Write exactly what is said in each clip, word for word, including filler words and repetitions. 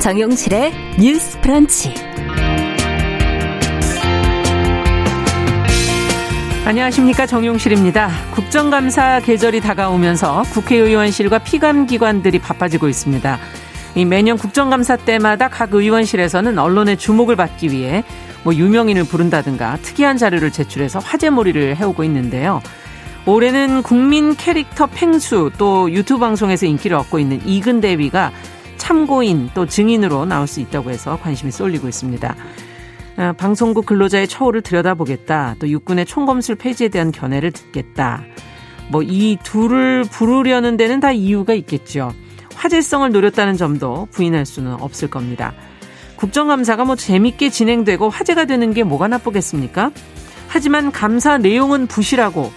정용실의 뉴스 브런치. 안녕하십니까, 정용실입니다. 국정감사 계절이 다가오면서 국회의원실과 피감기관들이 바빠지고 있습니다. 이 매년 국정감사 때마다 각 의원실에서는 언론의 주목을 받기 위해 뭐 유명인을 부른다든가 특이한 자료를 제출해서 화제몰이를 해오고 있는데요. 올해는 국민 캐릭터 펭수, 또 유튜브 방송에서 인기를 얻고 있는 이근 대위가 참고인 또 증인으로 나올 수 있다고 해서 관심이 쏠리고 있습니다. 아, 방송국 근로자의 처우를 들여다보겠다. 또 육군의 총검술 폐지에 대한 견해를 듣겠다. 뭐 이 둘을 부르려는 데는 다 이유가 있겠죠. 화제성을 노렸다는 점도 부인할 수는 없을 겁니다. 국정감사가 뭐 재밌게 진행되고 화제가 되는 게 뭐가 나쁘겠습니까? 하지만 감사 내용은 부실하고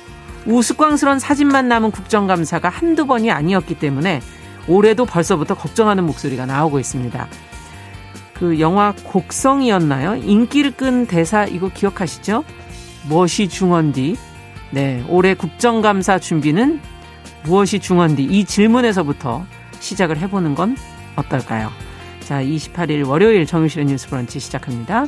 우스꽝스러운 사진만 남은 국정감사가 한두 번이 아니었기 때문에 올해도 벌써부터 걱정하는 목소리가 나오고 있습니다. 그 영화 곡성이었나요? 인기를 끈 대사 이거 기억하시죠? 무엇이 중헌디? 네, 올해 국정감사 준비는 무엇이 중헌디? 이 질문에서부터 시작을 해보는 건 어떨까요? 자, 이십팔 일 월요일 정용실의 뉴스 브런치 시작합니다.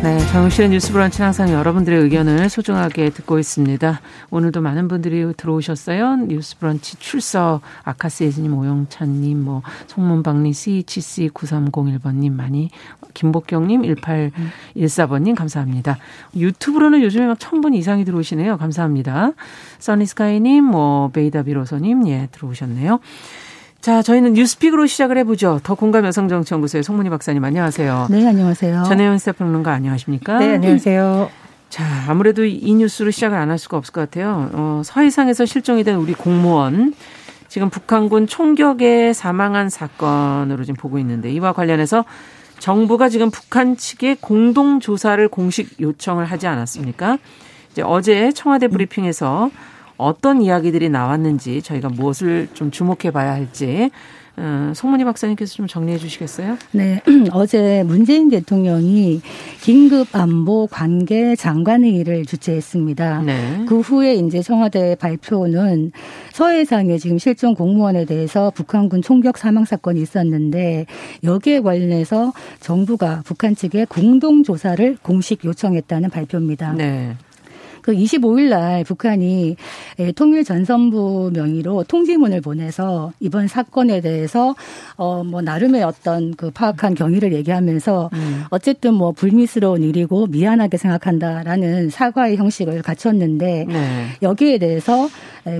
네, 정용실의 뉴스 브런치는 항상 여러분들의 의견을 소중하게 듣고 있습니다. 오늘도 많은 분들이 들어오셨어요. 뉴스 브런치 출석, 아카스예진님, 오영찬님, 뭐, 송문방님, 씨이치씨 구삼공일 번님, 많이, 김복경님, 일팔일사 번님, 감사합니다. 유튜브로는 요즘에 막 천 분 이상이 들어오시네요. 감사합니다. 써니스카이님, 뭐, 베이다비로서님, 예, 들어오셨네요. 자, 저희는 뉴스픽으로 시작을 해보죠. 더 공감 여성정치연구소의 송문희 박사님, 안녕하세요. 네, 안녕하세요. 전혜연 시사평론가, 안녕하십니까? 네, 안녕하세요. 자, 아무래도 이 뉴스로 시작을 안 할 수가 없을 것 같아요. 어, 서해상에서 실종이 된 우리 공무원, 지금 북한군 총격에 사망한 사건으로 지금 보고 있는데, 이와 관련해서 정부가 지금 북한 측에 공동조사를 공식 요청을 하지 않았습니까? 이제 어제 청와대 브리핑에서 어떤 이야기들이 나왔는지, 저희가 무엇을 좀 주목해 봐야 할지 송문희 박사님께서 좀 정리해 주시겠어요? 네. 어제 문재인 대통령이 긴급안보관계장관회의를 주최했습니다. 네. 그 후에 이제 청와대 발표는 서해상에 지금 실종 공무원에 대해서 북한군 총격 사망 사건이 있었는데 여기에 관련해서 정부가 북한 측에 공동조사를 공식 요청했다는 발표입니다. 네. 그 이십오 일 날 북한이 통일전선부 명의로 통지문을 보내서 이번 사건에 대해서 어 뭐 나름의 어떤 그 파악한 경위를 얘기하면서 음. 어쨌든 뭐 불미스러운 일이고 미안하게 생각한다라는 사과의 형식을 갖췄는데 네. 여기에 대해서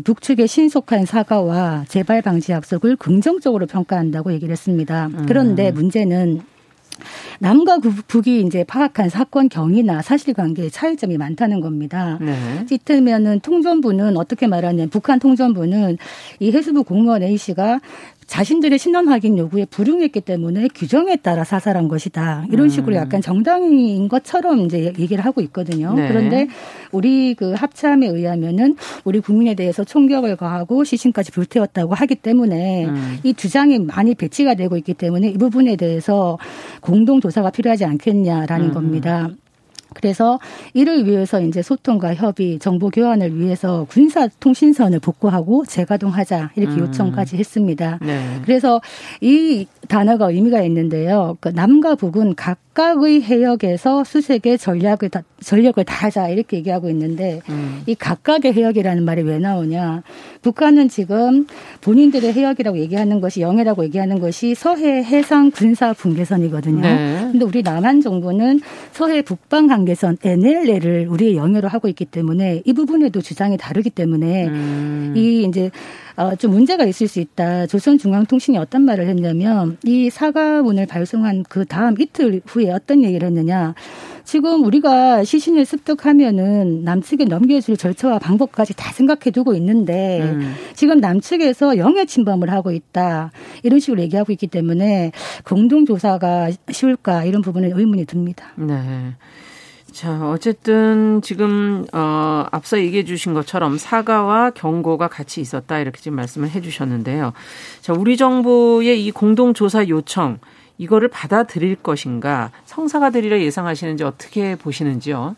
북측의 신속한 사과와 재발 방지 약속을 긍정적으로 평가한다고 얘기를 했습니다. 그런데 문제는 남과 북이 이제 파악한 사건 경위나 사실관계의 차이점이 많다는 겁니다. 네. 이틀면은 통전부는 어떻게 말하냐면 북한 통전부는 이 해수부 공무원 A 씨가 자신들의 신원 확인 요구에 불응했기 때문에 규정에 따라 사살한 것이다. 이런 식으로 약간 정당인 것처럼 이제 얘기를 하고 있거든요. 네. 그런데 우리 그 합참에 의하면은 우리 국민에 대해서 총격을 가하고 시신까지 불태웠다고 하기 때문에 음. 이 주장이 많이 배치가 되고 있기 때문에 이 부분에 대해서 공동조사가 필요하지 않겠냐라는 음. 겁니다. 그래서 이를 위해서 이제 소통과 협의, 정보 교환을 위해서 군사 통신선을 복구하고 재가동하자 이렇게 음. 요청까지 했습니다. 네. 그래서 이 단어가 의미가 있는데요. 그러니까 남과 북은 각각의 해역에서 수색의 전략을 다, 전력을 다하자 이렇게 얘기하고 있는데 음. 이 각각의 해역이라는 말이 왜 나오냐? 북한은 지금 본인들의 해역이라고 얘기하는 것이 영해라고 얘기하는 것이 서해 해상 군사 분계선이거든요. 그런데 네. 우리 남한 정부는 서해 북방 한계선 엔엘엘을 우리의 영해로 하고 있기 때문에 이 부분에도 주장이 다르기 때문에 음. 이 이제 어, 좀 문제가 있을 수 있다. 조선중앙통신이 어떤 말을 했냐면 이 사과문을 발송한 그 다음 이틀 후에 때 어떤 얘기를 했느냐. 지금 우리가 시신을 습득하면은 남측에 넘겨줄 절차와 방법까지 다 생각해두고 있는데 음. 지금 남측에서 영해 침범을 하고 있다 이런 식으로 얘기하고 있기 때문에 공동조사가 쉬울까 이런 부분에 의문이 듭니다. 네. 자, 어쨌든 지금 어, 앞서 얘기해 주신 것처럼 사과와 경고가 같이 있었다 이렇게 지금 말씀을 해 주셨는데요. 자, 우리 정부의 이 공동조사 요청 이거를 받아들일 것인가 성사가들이라 예상하시는지 어떻게 보시는지요?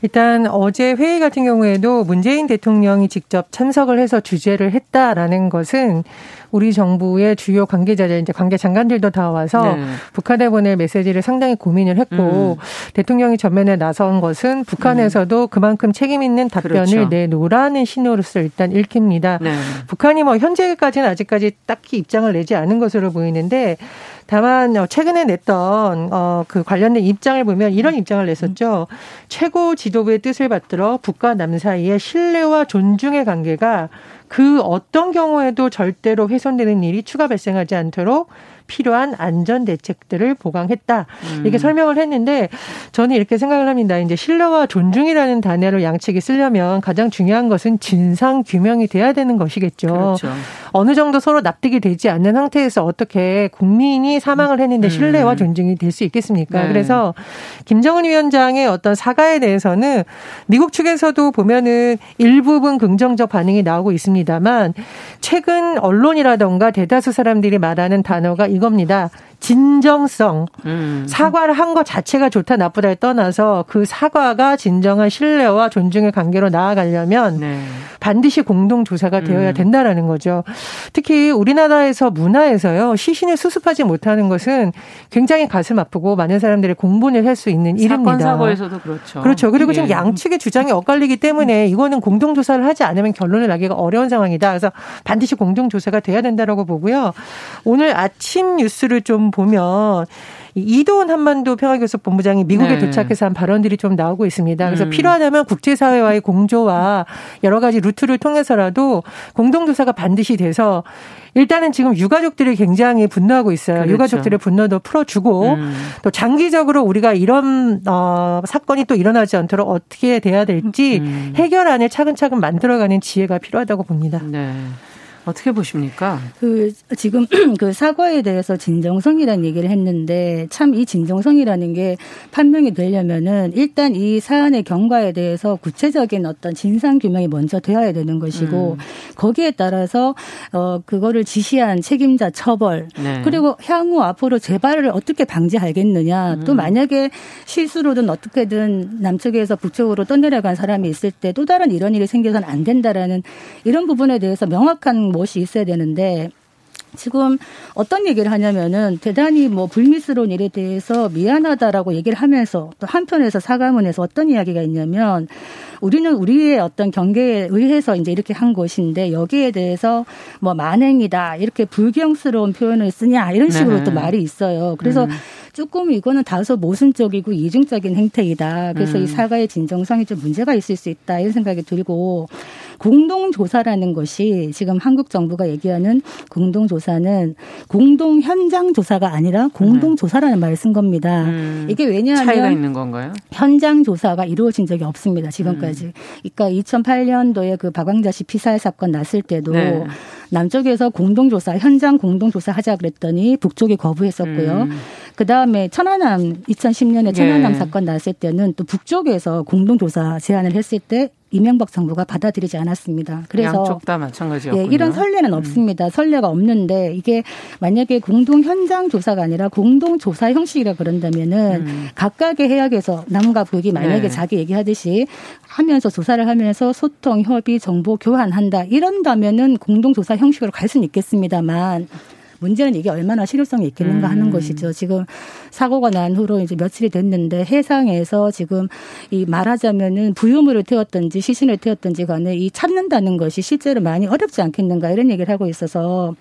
일단 어제 회의 같은 경우에도 문재인 대통령이 직접 참석을 해서 주재를 했다라는 것은 우리 정부의 주요 관계자들, 이제 관계 장관들도 다 와서 네. 북한에 보낼 메시지를 상당히 고민을 했고 음. 대통령이 전면에 나선 것은 북한에서도 음. 그만큼 책임 있는 답변을 그렇죠. 내놓으라는 신호로서 일단 읽힙니다. 네. 북한이 뭐 현재까지는 아직까지 딱히 입장을 내지 않은 것으로 보이는데 다만 최근에 냈던 그 관련된 입장을 보면 이런 입장을 냈었죠. 음. 최고 지도부의 뜻을 받들어 북과 남 사이의 신뢰와 존중의 관계가 그 어떤 경우에도 절대로 훼손되는 일이 추가 발생하지 않도록 필요한 안전 대책들을 보강했다. 이렇게 음. 설명을 했는데 저는 이렇게 생각을 합니다. 이제 신뢰와 존중이라는 단어를 양측이 쓰려면 가장 중요한 것은 진상 규명이 돼야 되는 것이겠죠. 그렇죠. 어느 정도 서로 납득이 되지 않는 상태에서 어떻게 국민이 사망을 했는데 신뢰와 존중이 될 수 있겠습니까? 네. 그래서 김정은 위원장의 어떤 사과에 대해서는 미국 측에서도 보면은 일부분 긍정적 반응이 나오고 있습니다만 최근 언론이라던가 대다수 사람들이 말하는 단어가 이겁니다. 진정성. 음. 사과를 한 것 자체가 좋다 나쁘다에 떠나서 그 사과가 진정한 신뢰와 존중의 관계로 나아가려면 네. 반드시 공동조사가 음. 되어야 된다라는 거죠. 특히 우리나라에서 문화에서요. 시신을 수습하지 못하는 것은 굉장히 가슴 아프고 많은 사람들이 공분을 할 수 있는 일입니다. 사건 사고에서도 그렇죠. 그렇죠. 그리고 예. 지금 양측의 주장이 엇갈리기 때문에 이거는 공동조사를 하지 않으면 결론을 나기가 어려운 상황이다. 그래서 반드시 공동조사가 돼야 된다라고 보고요. 오늘 아침 뉴스를 좀 보면 이도훈 한반도 평화교섭본부장이 미국에 네. 도착해서 한 발언들이 좀 나오고 있습니다. 그래서 음. 필요하다면 국제사회와의 공조와 여러 가지 루트를 통해서라도 공동조사가 반드시 돼서 일단은 지금 유가족들이 굉장히 분노하고 있어요. 그렇죠. 유가족들의 분노도 풀어주고 음. 또 장기적으로 우리가 이런 어, 사건이 또 일어나지 않도록 어떻게 돼야 될지 음. 해결안을 차근차근 만들어가는 지혜가 필요하다고 봅니다. 네. 어떻게 보십니까? 그 지금 그 사과에 대해서 진정성이라는 얘기를 했는데 참 이 진정성이라는 게 판명이 되려면은 일단 이 사안의 경과에 대해서 구체적인 어떤 진상 규명이 먼저 되어야 되는 것이고 음. 거기에 따라서 어 그거를 지시한 책임자 처벌 네. 그리고 향후 앞으로 재발을 어떻게 방지하겠느냐 음. 또 만약에 실수로든 어떻게든 남측에서 북측으로 떠내려간 사람이 있을 때 또 다른 이런 일이 생겨서는 안 된다라는 이런 부분에 대해서 명확한 무엇이 있어야 되는데 지금 어떤 얘기를 하냐면은 대단히 뭐 불미스러운 일에 대해서 미안하다라고 얘기를 하면서 또 한편에서 사과문에서 어떤 이야기가 있냐면 우리는 우리의 어떤 경계에 의해서 이제 이렇게 한 것인데 여기에 대해서 뭐 만행이다 이렇게 불경스러운 표현을 쓰냐 이런 식으로 네. 또 말이 있어요. 그래서 음. 조금 이거는 다소 모순적이고 이중적인 행태이다. 그래서 음. 이 사과의 진정성이 좀 문제가 있을 수 있다. 이런 생각이 들고 공동조사라는 것이 지금 한국 정부가 얘기하는 공동조사는 공동 현장 조사가 아니라 공동조사라는 네. 말을 쓴 겁니다. 음. 이게 왜냐하면 차이가 있는 건가요? 현장 조사가 이루어진 적이 없습니다. 지금까지. 음. 그러니까 이천팔 년도에 그 박왕자 씨 피살 사건 났을 때도 네. 남쪽에서 공동조사, 현장 공동조사 하자 그랬더니 북쪽이 거부했었고요. 음. 그다음에 천안함 이천십 년에 천안함 예. 사건 났을 때는 또 북쪽에서 공동조사 제안을 했을 때 이명박 정부가 받아들이지 않았습니다. 그래서 양쪽 다 마찬가지였군요. 예, 이런 선례는 음. 없습니다. 선례가 없는데 이게 만약에 공동 현장 조사가 아니라 공동 조사 형식이라 그런다면은 음. 각각의 해역에서 남과 북이 만약에 네. 자기 얘기하듯이 하면서 조사를 하면서 소통, 협의, 정보 교환한다 이런다면은 공동 조사 형식으로 갈 수는 있겠습니다만. 문제는 이게 얼마나 실효성이 있겠는가 하는 음. 것이죠. 지금 사고가 난 후로 이제 며칠이 됐는데 해상에서 지금 이 말하자면은 부유물을 태웠든지 시신을 태웠든지 간에 이 찾는다는 것이 실제로 많이 어렵지 않겠는가 이런 얘기를 하고 있어서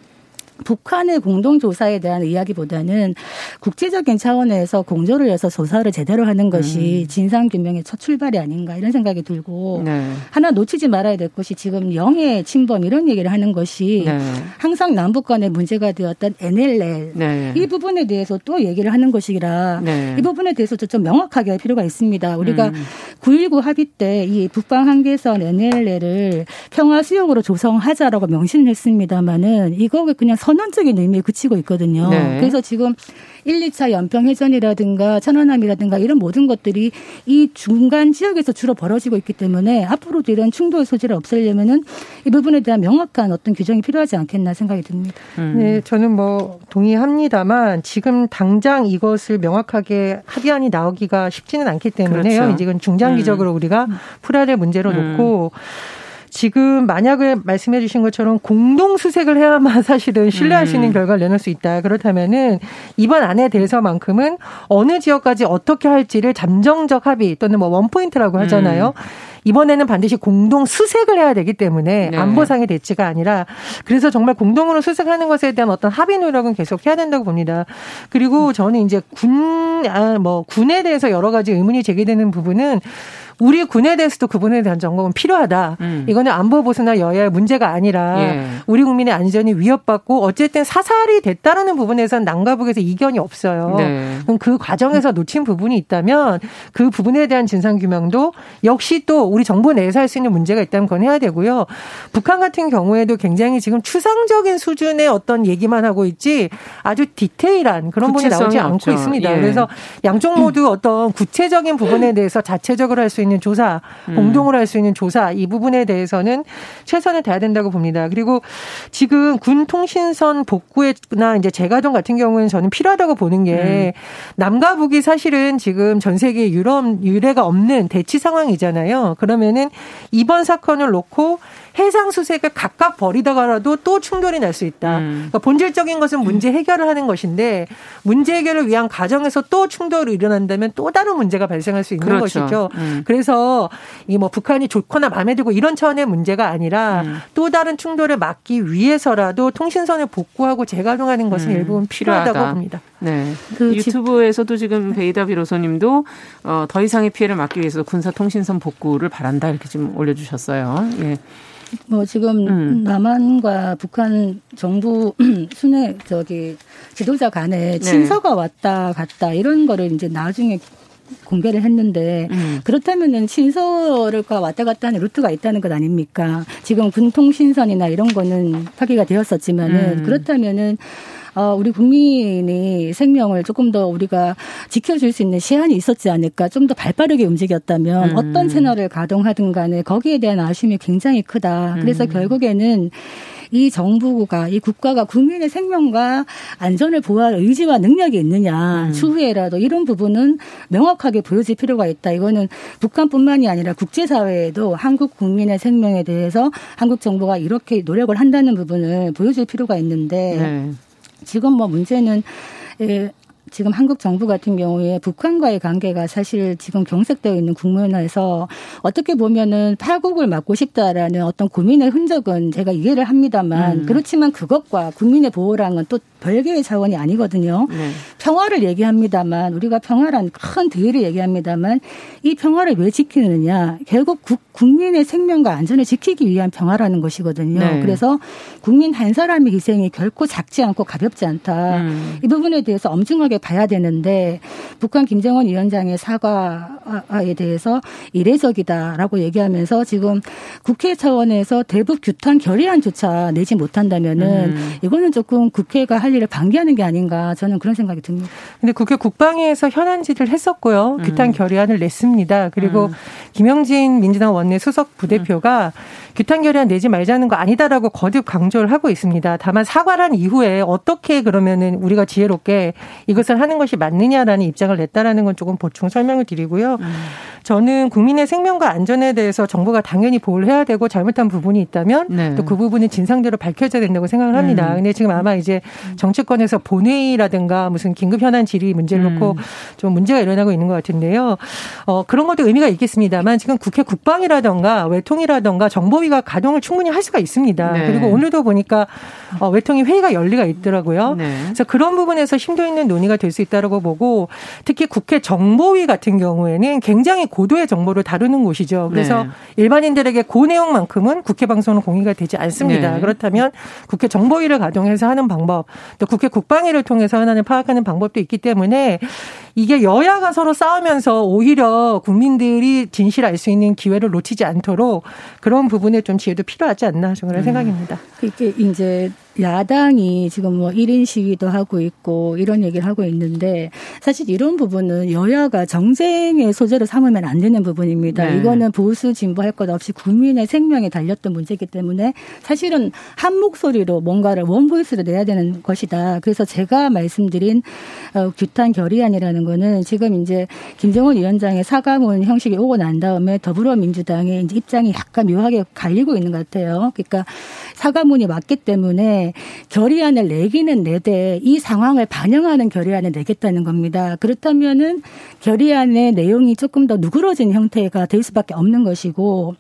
북한의 공동조사에 대한 이야기보다는 국제적인 차원에서 공조를 해서 조사를 제대로 하는 것이 진상규명의 첫 출발이 아닌가 이런 생각이 들고 네. 하나 놓치지 말아야 될 것이 지금 영해 침범 이런 얘기를 하는 것이 네. 항상 남북 간의 문제가 되었던 엔엘엘 네. 이 부분에 대해서 또 얘기를 하는 것이라 네. 이 부분에 대해서도 좀 명확하게 할 필요가 있습니다. 우리가 음. 구일구 합의 때 이 북방 한계선 엔엘엘을 평화 수용으로 조성하자라고 명시는 했습니다마는 이거 그냥 선언적인 의미에 그치고 있거든요. 네. 그래서 지금 일, 이차 연평해전이라든가 천안함이라든가 이런 모든 것들이 이 중간 지역에서 주로 벌어지고 있기 때문에 앞으로도 이런 충돌 소지를 없애려면은 이 부분에 대한 명확한 어떤 규정이 필요하지 않겠나 생각이 듭니다. 음. 네, 저는 뭐 동의합니다만 지금 당장 이것을 명확하게 합의안이 나오기가 쉽지는 않기 때문에요. 그렇죠. 이제 이건 중장기적으로 음. 우리가 풀어야 될 문제로 음. 놓고 지금 만약에 말씀해 주신 것처럼 공동수색을 해야만 사실은 신뢰할 수 있는 결과를 내놓을 수 있다. 그렇다면은 이번 안에 대해서만큼은 어느 지역까지 어떻게 할지를 잠정적 합의 또는 뭐 원포인트라고 하잖아요. 음. 이번에는 반드시 공동 수색을 해야 되기 때문에 네. 안보상의 대치가 아니라 그래서 정말 공동으로 수색하는 것에 대한 어떤 합의 노력은 계속 해야 된다고 봅니다. 그리고 저는 이제 군, 아, 뭐 군에 대해서 여러 가지 의문이 제기되는 부분은 우리 군에 대해서도 그분에 대한 점검은 필요하다. 음. 이거는 안보 보수나 여야의 문제가 아니라 예. 우리 국민의 안전이 위협받고 어쨌든 사살이 됐다라는 부분에서는 남과 북에서 이견이 없어요. 네. 그럼 그 과정에서 놓친 부분이 있다면 그 부분에 대한 진상규명도 역시 또 우리 정부 내에서 할 수 있는 문제가 있다면 그건 해야 되고요. 북한 같은 경우에도 굉장히 지금 추상적인 수준의 어떤 얘기만 하고 있지 아주 디테일한 그런 부분이 나오지 않고 없죠. 있습니다. 예. 그래서 양쪽 모두 어떤 구체적인 부분에 대해서 자체적으로 할 수 있는 조사, 공동으로 할 수 있는 조사 이 부분에 대해서는 최선을 다해야 된다고 봅니다. 그리고 지금 군 통신선 복구나 이제 재가동 같은 경우는 저는 필요하다고 보는 게 남과 북이 사실은 지금 전 세계 유럽 유례가 없는 대치 상황이잖아요. 그러면은 이번 사건을 놓고 해상 수색을 각각 벌이다가라도 또 충돌이 날 수 있다. 음. 그러니까 본질적인 것은 문제 해결을 하는 것인데 문제 해결을 위한 과정에서 또 충돌이 일어난다면 또 다른 문제가 발생할 수 있는 그렇죠. 것이죠. 음. 그래서 이 뭐 북한이 좋거나 마음에 들고 이런 차원의 문제가 아니라 음. 또 다른 충돌을 막기 위해서라도 통신선을 복구하고 재가동하는 것은 음. 일부분 필요하다고 필요하다. 봅니다. 네. 그 유튜브에서도 지금 베이다 비로소님도 어, 더 이상의 피해를 막기 위해서 군사 통신선 복구를 바란다 이렇게 지금 올려주셨어요. 예. 뭐 지금 음. 남한과 북한 정부 순회 저기 지도자 간에 친서가 네. 왔다 갔다 이런 거를 이제 나중에 공개를 했는데 음. 그렇다면은 친서를 왔다 갔다 하는 루트가 있다는 것 아닙니까? 지금 군통신선이나 이런 거는 파기가 되었었지만은 음. 그렇다면은. 어, 우리 국민이 생명을 조금 더 우리가 지켜줄 수 있는 시한이 있었지 않을까. 좀 더 발빠르게 움직였다면 음. 어떤 채널을 가동하든 간에 거기에 대한 아쉬움이 굉장히 크다. 그래서 음. 결국에는 이 정부가 이 국가가 국민의 생명과 안전을 보호할 의지와 능력이 있느냐 음. 추후에라도 이런 부분은 명확하게 보여질 필요가 있다. 이거는 북한뿐만이 아니라 국제사회에도 한국 국민의 생명에 대해서 한국 정부가 이렇게 노력을 한다는 부분을 보여줄 필요가 있는데 네. 지금 뭐 문제는 예, 지금 한국 정부 같은 경우에 북한과의 관계가 사실 지금 경색되어 있는 국면에서 어떻게 보면은 파국을 막고 싶다라는 어떤 고민의 흔적은 제가 이해를 합니다만 음. 그렇지만 그것과 국민의 보호랑은 또 별개의 차원이 아니거든요. 네. 평화를 얘기합니다만 우리가 평화란 큰 대의를 얘기합니다만 이 평화를 왜 지키느냐. 결국 국, 국민의 생명과 안전을 지키기 위한 평화라는 것이거든요. 네. 그래서 국민 한 사람의 희생이 결코 작지 않고 가볍지 않다. 음. 이 부분에 대해서 엄중하게 봐야 되는데 북한 김정은 위원장의 사과에 대해서 이례적이다라고 얘기하면서 지금 국회 차원에서 대북 규탄 결의안조차 내지 못한다면은 음. 이거는 조금 국회가 할 일을 방기하는 게 아닌가 저는 그런 생각이 듭니다. 근데 국회 국방위에서 현안질의를 했었고요. 음. 규탄 결의안을 냈습니다. 그리고 음. 김영진 민주당 원내 수석 부대표가 음. 규탄 결의안 내지 말자는 거 아니다라고 거듭 강조를 하고 있습니다. 다만 사과를 한 이후에 어떻게 그러면은 우리가 지혜롭게 이것을 하는 것이 맞느냐라는 입장을 냈다라는 건 조금 보충 설명을 드리고요. 음. 저는 국민의 생명과 안전에 대해서 정부가 당연히 보호를 해야 되고 잘못한 부분이 있다면 네. 또 그 부분은 진상대로 밝혀져야 된다고 생각을 합니다. 음. 근데 지금 아마 이제 정치권에서 본회의라든가 무슨 긴급 현안 질의 문제를 음. 놓고 좀 문제가 일어나고 있는 것 같은데요. 어, 그런 것도 의미가 있겠습니다만 지금 국회 국방이라든가 외통이라든가 정보위가 가동을 충분히 할 수가 있습니다. 네. 그리고 오늘도 보니까 어, 외통이 회의가 열리가 있더라고요. 네. 그래서 그런 부분에서 심도 있는 논의가 될 수 있다고 보고 특히 국회 정보위 같은 경우에는 굉장히 고도의 정보를 다루는 곳이죠. 그래서 네. 일반인들에게 그 내용만큼은 국회 방송은 공유가 되지 않습니다. 네. 그렇다면 국회 정보위를 가동해서 하는 방법 또 국회 국방위를 통해서 현안을 파악하는 방법도 있기 때문에 이게 여야가 서로 싸우면서 오히려 국민들이 진실 알 수 있는 기회를 놓치지 않도록 그런 부분에 좀 지혜도 필요하지 않나 저는 그런 음. 생각입니다. 이게 이제 야당이 지금 뭐 일 인 시위도 하고 있고 이런 얘기를 하고 있는데 사실 이런 부분은 여야가 정쟁의 소재로 삼으면 안 되는 부분입니다. 네. 이거는 보수 진보 할 것 없이 국민의 생명에 달렸던 문제이기 때문에 사실은 한 목소리로 뭔가를 원보이스로 내야 되는 것이다. 그래서 제가 말씀드린 규탄 결의안이라는 거는 지금 이제 김정은 위원장의 사과문 형식이 오고 난 다음에 더불어민주당의 이제 입장이 약간 묘하게 갈리고 있는 것 같아요. 그러니까 사과문이 왔기 때문에 결의안을 내기는 내되 이 상황을 반영하는 결의안을 내겠다는 겁니다. 그렇다면은 결의안의 내용이 조금 더 누그러진 형태가 될 수밖에 없는 것이고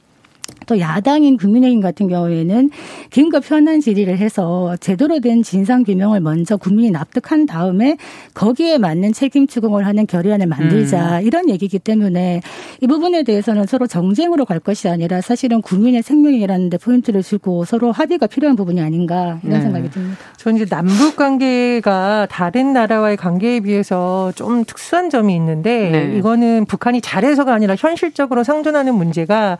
또 야당인 국민의힘 같은 경우에는 긴급 현안 질의를 해서 제대로 된 진상규명을 먼저 국민이 납득한 다음에 거기에 맞는 책임 추궁을 하는 결의안을 만들자 음. 이런 얘기이기 때문에 이 부분에 대해서는 서로 정쟁으로 갈 것이 아니라 사실은 국민의 생명이라는 데 포인트를 주고 서로 합의가 필요한 부분이 아닌가 이런 네. 생각이 듭니다. 저는 이제 남북 관계가 다른 나라와의 관계에 비해서 좀 특수한 점이 있는데 네. 이거는 북한이 잘해서가 아니라 현실적으로 상존하는 문제가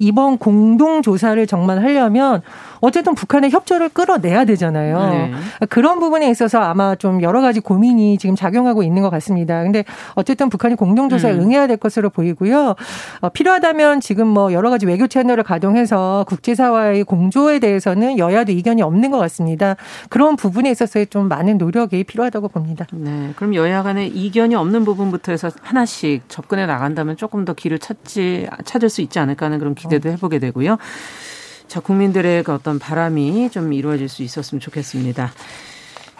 이번 공동조사를 정말 하려면 어쨌든 북한의 협조를 끌어내야 되잖아요. 네. 그런 부분에 있어서 아마 좀 여러 가지 고민이 지금 작용하고 있는 것 같습니다. 그런데 어쨌든 북한이 공동조사에 음. 응해야 될 것으로 보이고요. 어, 필요하다면 지금 뭐 여러 가지 외교 채널을 가동해서 국제사회의 공조에 대해서는 여야도 이견이 없는 것 같습니다. 그런 부분에 있어서의 좀 많은 노력이 필요하다고 봅니다. 네, 그럼 여야 간에 이견이 없는 부분부터 해서 하나씩 접근해 나간다면 조금 더 길을 찾지, 찾을 수 있지 않을까 하는 그런 기대도 해보게 되고요. 자, 국민들의 그 어떤 바람이 좀 이루어질 수 있었으면 좋겠습니다.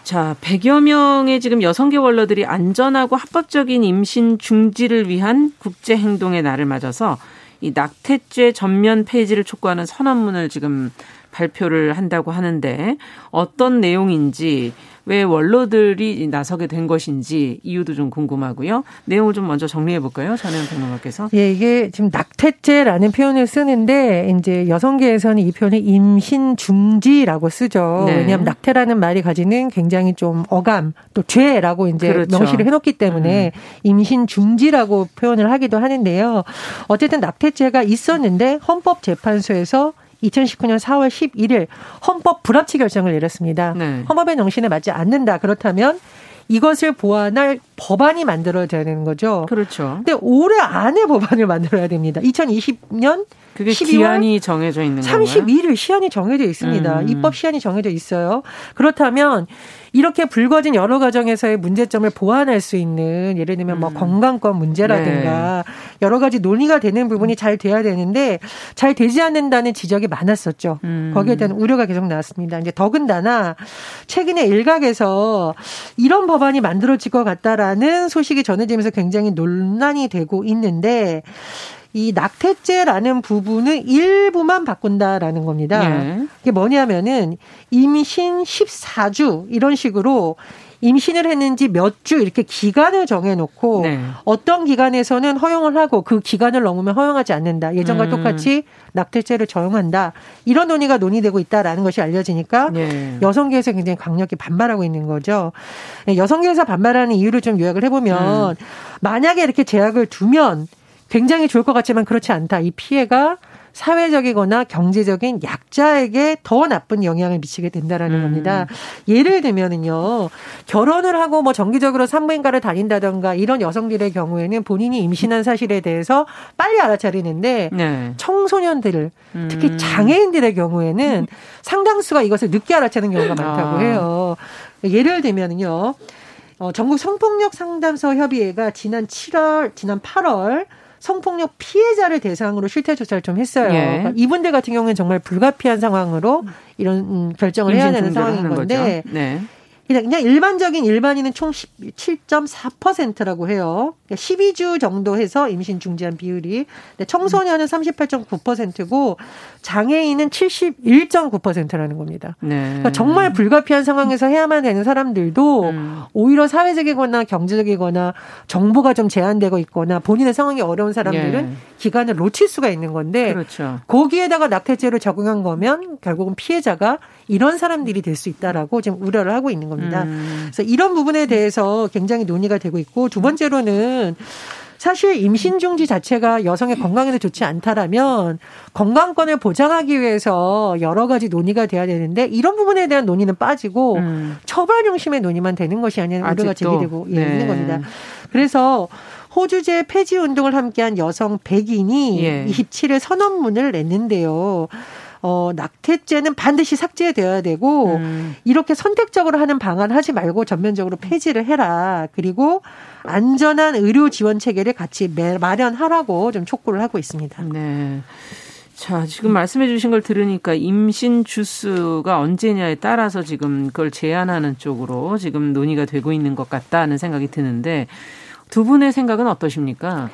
자, 백여 명의 지금 여성 개월러들이 안전하고 합법적인 임신 중지를 위한 국제행동의 날을 맞아서 이 낙태죄 전면 폐지를 촉구하는 선언문을 지금 발표를 한다고 하는데 어떤 내용인지 왜 원로들이 나서게 된 것인지 이유도 좀 궁금하고요. 내용을 좀 먼저 정리해 볼까요? 전혜연 변호사께서. 예, 이게 지금 낙태죄라는 표현을 쓰는데 이제 여성계에서는 이 표현을 임신 중지라고 쓰죠. 네. 왜냐하면 낙태라는 말이 가지는 굉장히 좀 어감 또 죄라고 이제 그렇죠. 명시를 해놓기 때문에 임신 중지라고 표현을 하기도 하는데요. 어쨌든 낙태죄가 있었는데 헌법재판소에서 이천십구 년 사월 십일일 헌법 불합치 결정을 내렸습니다. 네. 헌법의 정신에 맞지 않는다. 그렇다면 이것을 보완할 법안이 만들어져야 되는 거죠. 그렇죠. 근데 올해 안에 법안을 만들어야 됩니다. 이천이십 년 그게 기한이 정해져 있는 건가요? 삼십일일 시한이 정해져 있습니다. 음. 입법 시한이 정해져 있어요. 그렇다면 이렇게 불거진 여러 과정에서의 문제점을 보완할 수 있는 예를 들면 뭐 음. 건강권 문제라든가 네. 여러 가지 논의가 되는 부분이 잘 돼야 되는데 잘 되지 않는다는 지적이 많았었죠. 음. 거기에 대한 우려가 계속 나왔습니다. 이제 더군다나 최근에 일각에서 이런 법안이 만들어질 것 같다라는 소식이 전해지면서 굉장히 논란이 되고 있는데 이 낙태죄라는 부분은 일부만 바꾼다라는 겁니다. 네. 이게 뭐냐면은 임신 십사 주 이런 식으로 임신을 했는지 몇 주 이렇게 기간을 정해놓고 네. 어떤 기간에서는 허용을 하고 그 기간을 넘으면 허용하지 않는다. 예전과 음. 똑같이 낙태죄를 적용한다. 이런 논의가 논의되고 있다라는 것이 알려지니까 네. 여성계에서 굉장히 강력히 반발하고 있는 거죠. 여성계에서 반발하는 이유를 좀 요약을 해보면 음. 만약에 이렇게 제약을 두면 굉장히 좋을 것 같지만 그렇지 않다. 이 피해가 사회적이거나 경제적인 약자에게 더 나쁜 영향을 미치게 된다라는 음. 겁니다. 예를 들면은요, 결혼을 하고 뭐 정기적으로 산부인과를 다닌다던가 이런 여성들의 경우에는 본인이 임신한 사실에 대해서 빨리 알아차리는데 네. 청소년들, 특히 장애인들의 경우에는 상당수가 이것을 늦게 알아차리는 경우가 많다고 해요. 아. 예를 들면은요, 어, 전국 성폭력 상담소 협의회가 지난 칠월, 지난 팔월 성폭력 피해자를 대상으로 실태 조사를 좀 했어요. 예. 그러니까 이분들 같은 경우는 정말 불가피한 상황으로 이런 결정을 해야 되는 상황인 건데 네. 그냥 일반적인 일반인은 총 십칠 점 사 퍼센트라고 해요. 그러니까 십이 주 정도 해서 임신 중지한 비율이. 청소년은 삼십팔 점 구 퍼센트고 장애인은 칠십일 점 구 퍼센트라는 겁니다. 네. 그러니까 정말 불가피한 상황에서 해야만 되는 사람들도 음. 오히려 사회적이거나 경제적이거나 정보가 좀 제한되고 있거나 본인의 상황이 어려운 사람들은 예. 기간을 놓칠 수가 있는 건데 그렇죠. 거기에다가 낙태죄를 적용한 거면 결국은 피해자가 이런 사람들이 될 수 있다라고 지금 우려를 하고 있는 겁니다. 음. 그래서 이런 부분에 대해서 굉장히 논의가 되고 있고 두 번째로는 사실 임신 중지 자체가 여성의 건강에도 좋지 않다라면 건강권을 보장하기 위해서 여러 가지 논의가 돼야 되는데 이런 부분에 대한 논의는 빠지고 음. 처벌 중심의 논의만 되는 것이 아니냐는 우려가 제기되고 네. 있는 겁니다. 그래서 호주제 폐지 운동을 함께한 여성 백인이 예. 이십칠 일 선언문을 냈는데요. 어, 낙태죄는 반드시 삭제되어야 되고 음. 이렇게 선택적으로 하는 방안 하지 말고 전면적으로 폐지를 해라. 그리고 안전한 의료 지원 체계를 같이 마련하라고 좀 촉구를 하고 있습니다. 네. 자, 지금 말씀해 주신 걸 들으니까 임신 주수가 언제냐에 따라서 지금 그걸 제한하는 쪽으로 지금 논의가 되고 있는 것 같다는 생각이 드는데 두 분의 생각은 어떠십니까?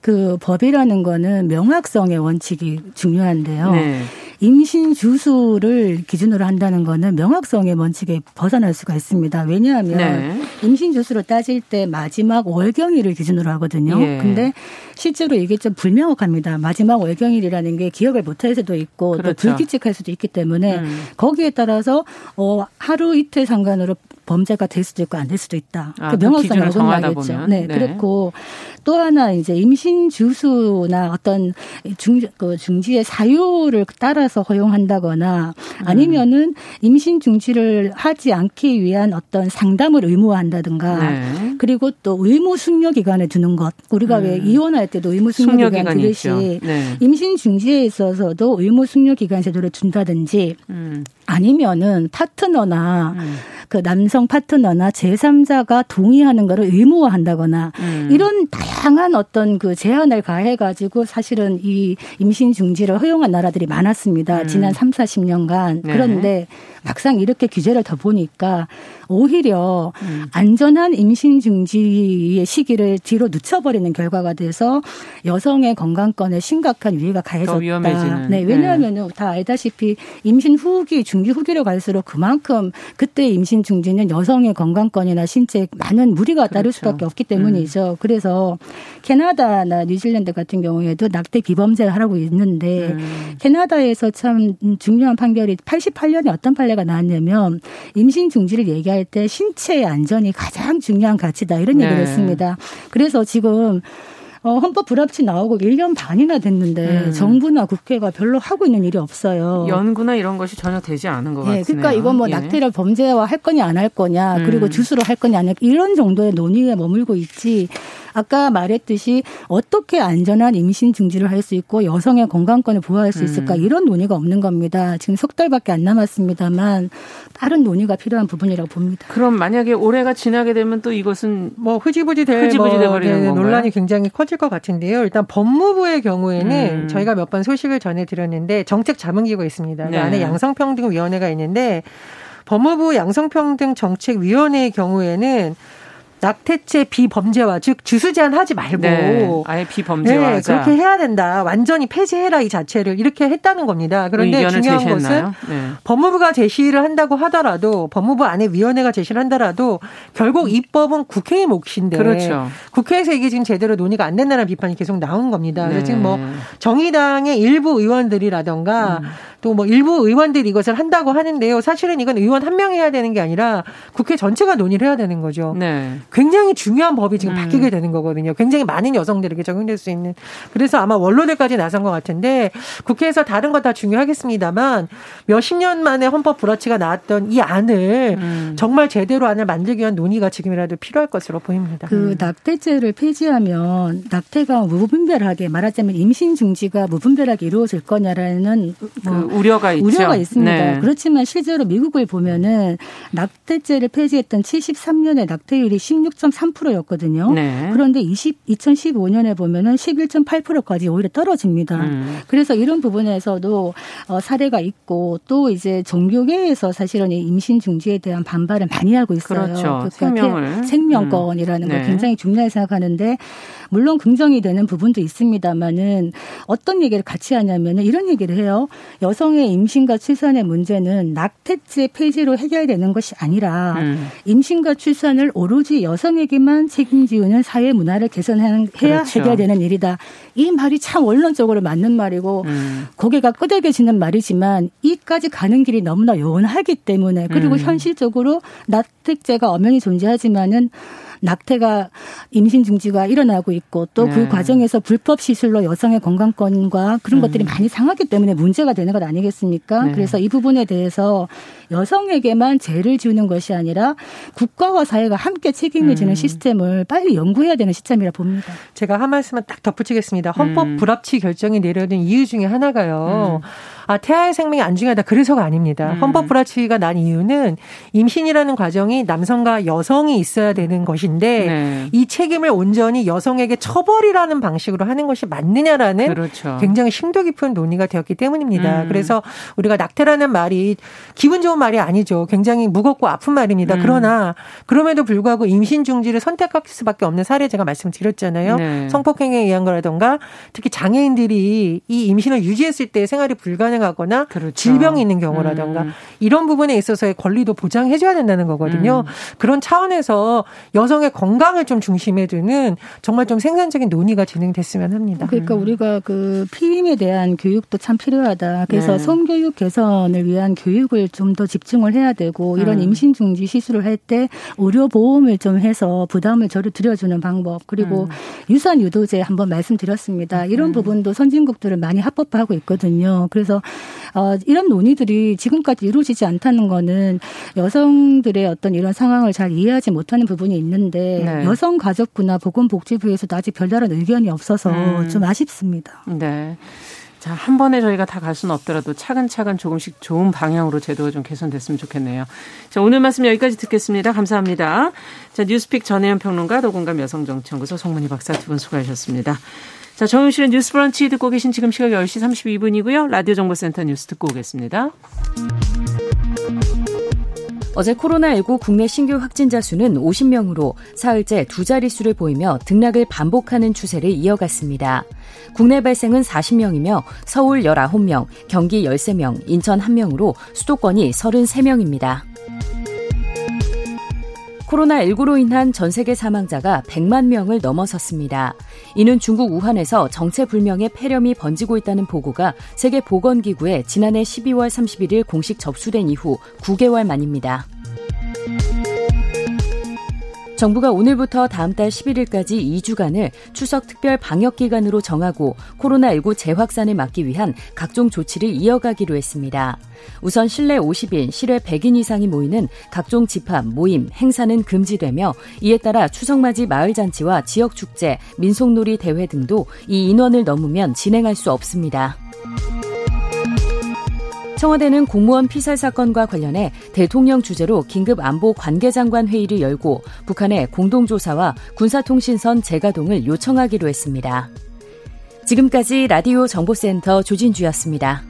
그 법이라는 거는 명확성의 원칙이 중요한데요. 네. 임신 주수를 기준으로 한다는 거는 명확성의 원칙에 벗어날 수가 있습니다. 왜냐하면 네. 임신 주수를 따질 때 마지막 월경일을 기준으로 하거든요. 그런데 예. 실제로 이게 좀 불명확합니다. 마지막 월경일이라는 게 기억을 못할 수도 있고 그렇죠. 또 불규칙할 수도 있기 때문에 음. 거기에 따라서 어, 하루 이틀 상관으로 범죄가 될 수도 있고 안 될 수도 있다. 아, 그 명확성을 어긋나겠죠. 네, 네, 그렇고 또 하나 이제 임신 주수나 어떤 중, 그 중지의 사유를 따라서 허용한다거나 아니면은 임신 중지를 하지 않기 위한 어떤 상담을 의무화한다든가 네. 그리고 또 의무 숙려 기간에 두는 것 우리가 음. 왜 이혼할 때도 의무 숙려 기간 두듯이 네. 임신 중지에 있어서도 의무 숙려 기간 제도를 준다든지 음. 아니면은 파트너나 음. 그 남성 파트너나 제삼자가 동의하는 거를 의무화한다거나 음. 이런 다양한 어떤 그 제한을 가해가지고 사실은 이 임신 중지를 허용한 나라들이 많았습니다. 음. 지난 삼사십 년간. 네. 그런데 막상 이렇게 규제를 더 보니까 오히려 음. 안전한 임신 중지의 시기를 뒤로 늦춰버리는 결과가 돼서 여성의 건강권에 심각한 위해가 가해졌다. 더 위험해지는. 네, 왜냐하면 네. 다 알다시피 임신 후기, 중기 후기로 갈수록 그만큼 그때 임신 중지는 여성의 건강권이나 신체에 많은 무리가 따를 그렇죠. 수밖에 없기 때문이죠. 음. 그래서 캐나다나 뉴질랜드 같은 경우에도 낙태 비범죄를 하라고 있는데 음. 캐나다에서 참 중요한 판결이 팔십팔 년에 어떤 판례가 나왔냐면 임신 중지를 얘기하는 할 때 신체의 안전이 가장 중요한 가치다 이런 얘기를 네. 했습니다. 그래서 지금 헌법 불합치 나오고 일 년 반이나 됐는데 음. 정부나 국회가 별로 하고 있는 일이 없어요. 연구나 이런 것이 전혀 되지 않은 것 네, 같네요. 그러니까 이건 뭐 예. 낙태를 범죄화 할 거냐 안 할 거냐 음. 그리고 주수로 할 거냐 안 할 거냐 이런 정도의 논의에 머물고 있지 아까 말했듯이 어떻게 안전한 임신 중지를 할 수 있고 여성의 건강권을 보호할 수 있을까 이런 논의가 없는 겁니다. 지금 석 달밖에 안 남았습니다만 다른 논의가 필요한 부분이라고 봅니다. 그럼 만약에 올해가 지나게 되면 또 이것은 뭐 흐지부지 될 흐지부지 뭐 네, 논란이 굉장히 커질 것 같은데요. 일단 법무부의 경우에는 음. 저희가 몇 번 소식을 전해드렸는데 정책 자문기구가 있습니다. 네. 그 안에 양성평등위원회가 있는데 법무부 양성평등정책위원회의 경우에는 낙태죄 비범죄화 즉 주수 제한하지 말고 네, 아예 비범죄화하자. 네, 그렇게 해야 된다. 완전히 폐지해라 이 자체를 이렇게 했다는 겁니다. 그런데 중요한 제시했나요? 것은 네. 법무부가 제시를 한다고 하더라도 법무부 안에 위원회가 제시를 한다라도 결국 입법은 국회의 몫인데 그렇죠. 국회에서 이게 지금 제대로 논의가 안 된다는 비판이 계속 나온 겁니다. 그래서 네. 지금 뭐 정의당의 일부 의원들이라든가 음. 또 뭐 일부 의원들이 이것을 한다고 하는데요. 사실은 이건 의원 한 명이 해야 되는 게 아니라 국회 전체가 논의를 해야 되는 거죠. 네. 굉장히 중요한 법이 지금 음. 바뀌게 되는 거거든요. 굉장히 많은 여성들에게 적용될 수 있는. 그래서 아마 원론에까지 나선 것 같은데 국회에서 다른 거 다 중요하겠습니다만 몇십 년 만에 헌법 불합치가 나왔던 이 안을 음. 정말 제대로 안을 만들기 위한 논의가 지금이라도 필요할 것으로 보입니다. 그 낙태죄를 폐지하면 낙태가 무분별하게 말하자면 임신 중지가 무분별하게 이루어질 거냐라는 뭐 그 우려가 있죠. 우려가 있습니다. 네. 그렇지만 실제로 미국을 보면은 낙태죄를 폐지했던 칠십삼 년의 낙태율이 십 년 삼십육 점 삼 퍼센트였거든요. 네. 그런데 이천십오 년에 보면은 십일 점 팔 퍼센트까지 오히려 떨어집니다. 음. 그래서 이런 부분에서도 어, 사례가 있고 또 이제 종교계에서 사실은 이 임신 중지에 대한 반발을 많이 하고 있어요. 그렇죠. 생명을. 생명권이라는 음. 걸 굉장히 중요하게 생각하는데 물론 긍정이 되는 부분도 있습니다만은 어떤 얘기를 같이 하냐면은 이런 얘기를 해요. 여성의 임신과 출산의 문제는 낙태죄 폐지로 해결이 되는 것이 아니라 음. 임신과 출산을 오로지 여성에게만 책임지우는 사회 문화를 개선해야 그렇죠. 해결되는 일이다. 이 말이 참 원론적으로 맞는 말이고 음. 고개가 끄덕여지는 말이지만 이까지 가는 길이 너무나 요원하기 때문에 그리고 음. 현실적으로 낙태죄가 엄연히 존재하지만은 낙태가 임신 중지가 일어나고 있고 또 그 네. 과정에서 불법 시술로 여성의 건강권과 그런 음. 것들이 많이 상하기 때문에 문제가 되는 것 아니겠습니까? 네. 그래서 이 부분에 대해서 여성에게만 죄를 지우는 것이 아니라 국가와 사회가 함께 책임을 지는 음. 시스템을 빨리 연구해야 되는 시점이라 봅니다. 제가 한 말씀만 딱 덧붙이겠습니다. 헌법 음. 불합치 결정이 내려진 이유 중에 하나가요. 음. 아, 태아의 생명이 안 중요하다. 그래서가 아닙니다. 음. 헌법 불합치가 난 이유는 임신이라는 과정이 남성과 여성이 있어야 되는 것인데 네. 이 책임을 온전히 여성에게 처벌이라는 방식으로 하는 것이 맞느냐라는 그렇죠. 굉장히 심도 깊은 논의가 되었기 때문입니다. 음. 그래서 우리가 낙태라는 말이 기분 좋은 말이 아니죠. 굉장히 무겁고 아픈 말입니다. 음. 그러나 그럼에도 불구하고 임신 중지를 선택할 수밖에 없는 사례 제가 말씀드렸잖아요. 네. 성폭행에 의한 거라든가 특히 장애인들이 이 임신을 유지했을 때 생활이 불가능합니다. 하거나 그렇죠. 질병이 있는 경우라든가 음. 이런 부분에 있어서의 권리도 보장해 줘야 된다는 거거든요. 음. 그런 차원에서 여성의 건강을 좀 중심에 두는 정말 좀 생산적인 논의가 진행됐으면 합니다. 그러니까 음. 우리가 그 피임에 대한 교육도 참 필요하다. 그래서 네. 성교육 개선을 위한 교육을 좀 더 집중을 해야 되고 이런 임신 중지 시술을 할 때 의료 보험을 좀 해서 부담을 저를 줄여주는 방법 그리고 음. 유산 유도제 한번 말씀드렸습니다. 이런 음. 부분도 선진국들은 많이 합법화하고 있거든요. 그래서 어, 이런 논의들이 지금까지 이루어지지 않다는 거는 여성들의 어떤 이런 상황을 잘 이해하지 못하는 부분이 있는데 네. 여성가족부나 보건복지부에서도 아직 별다른 의견이 없어서 음. 좀 아쉽습니다. 네. 자, 한 번에 저희가 다 갈 수는 없더라도 차근차근 조금씩 좋은 방향으로 제도가 좀 개선됐으면 좋겠네요. 자, 오늘 말씀 여기까지 듣겠습니다. 감사합니다. 자, 뉴스픽 전혜연 평론가, 노공감 여성정치연구소 송문희 박사 두 분 수고하셨습니다. 자, 정용실의 뉴스 브런치 듣고 계신 지금 시각 열 시 삼십이 분이고요. 라디오 정보센터 뉴스 듣고 오겠습니다. 어제 코로나십구 국내 신규 확진자 수는 오십 명으로 사흘째 두 자릿수를 보이며 등락을 반복하는 추세를 이어갔습니다. 국내 발생은 사십 명이며 서울 십구 명, 경기 십삼 명, 인천 일 명으로 수도권이 삼십삼 명입니다. 코로나십구로 인한 전 세계 사망자가 백만 명을 넘어섰습니다. 이는 중국 우한에서 정체불명의 폐렴이 번지고 있다는 보고가 세계보건기구에 지난해 십이월 삼십일일 공식 접수된 이후 구 개월 만입니다. 정부가 오늘부터 다음 달 십일일까지 이 주간을 추석 특별 방역기간으로 정하고 코로나십구 재확산을 막기 위한 각종 조치를 이어가기로 했습니다. 우선 실내 오십 인, 실외 백 인 이상이 모이는 각종 집합, 모임, 행사는 금지되며 이에 따라 추석맞이 마을잔치와 지역축제, 민속놀이 대회 등도 이 인원을 넘으면 진행할 수 없습니다. 청와대는 공무원 피살 사건과 관련해 대통령 주재로 긴급 안보 관계장관 회의를 열고 북한의 공동조사와 군사통신선 재가동을 요청하기로 했습니다. 지금까지 라디오 정보센터 조진주였습니다.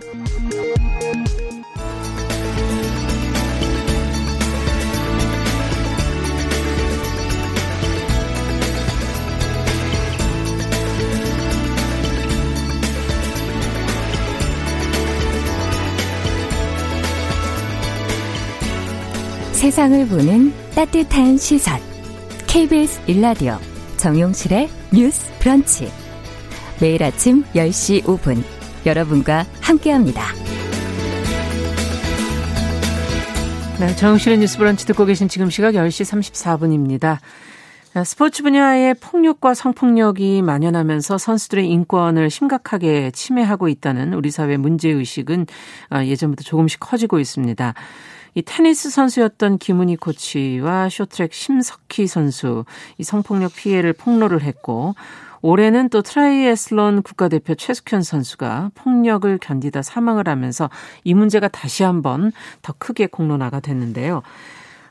세상을 보는 따뜻한 시선 케이비에스 일 라디오 정용실의 뉴스 브런치 매일 아침 열 시 오 분 여러분과 함께합니다. 네, 정용실의 뉴스 브런치 듣고 계신 지금 시각 열 시 삼십사 분입니다. 스포츠 분야의 폭력과 성폭력이 만연하면서 선수들의 인권을 심각하게 침해하고 있다는 우리 사회의 문제의식은 예전부터 조금씩 커지고 있습니다. 이 테니스 선수였던 김은희 코치와 쇼트트랙 심석희 선수 이 성폭력 피해를 폭로를 했고 올해는 또 트라이애슬론 국가대표 최숙현 선수가 폭력을 견디다 사망을 하면서 이 문제가 다시 한번 더 크게 공론화가 됐는데요.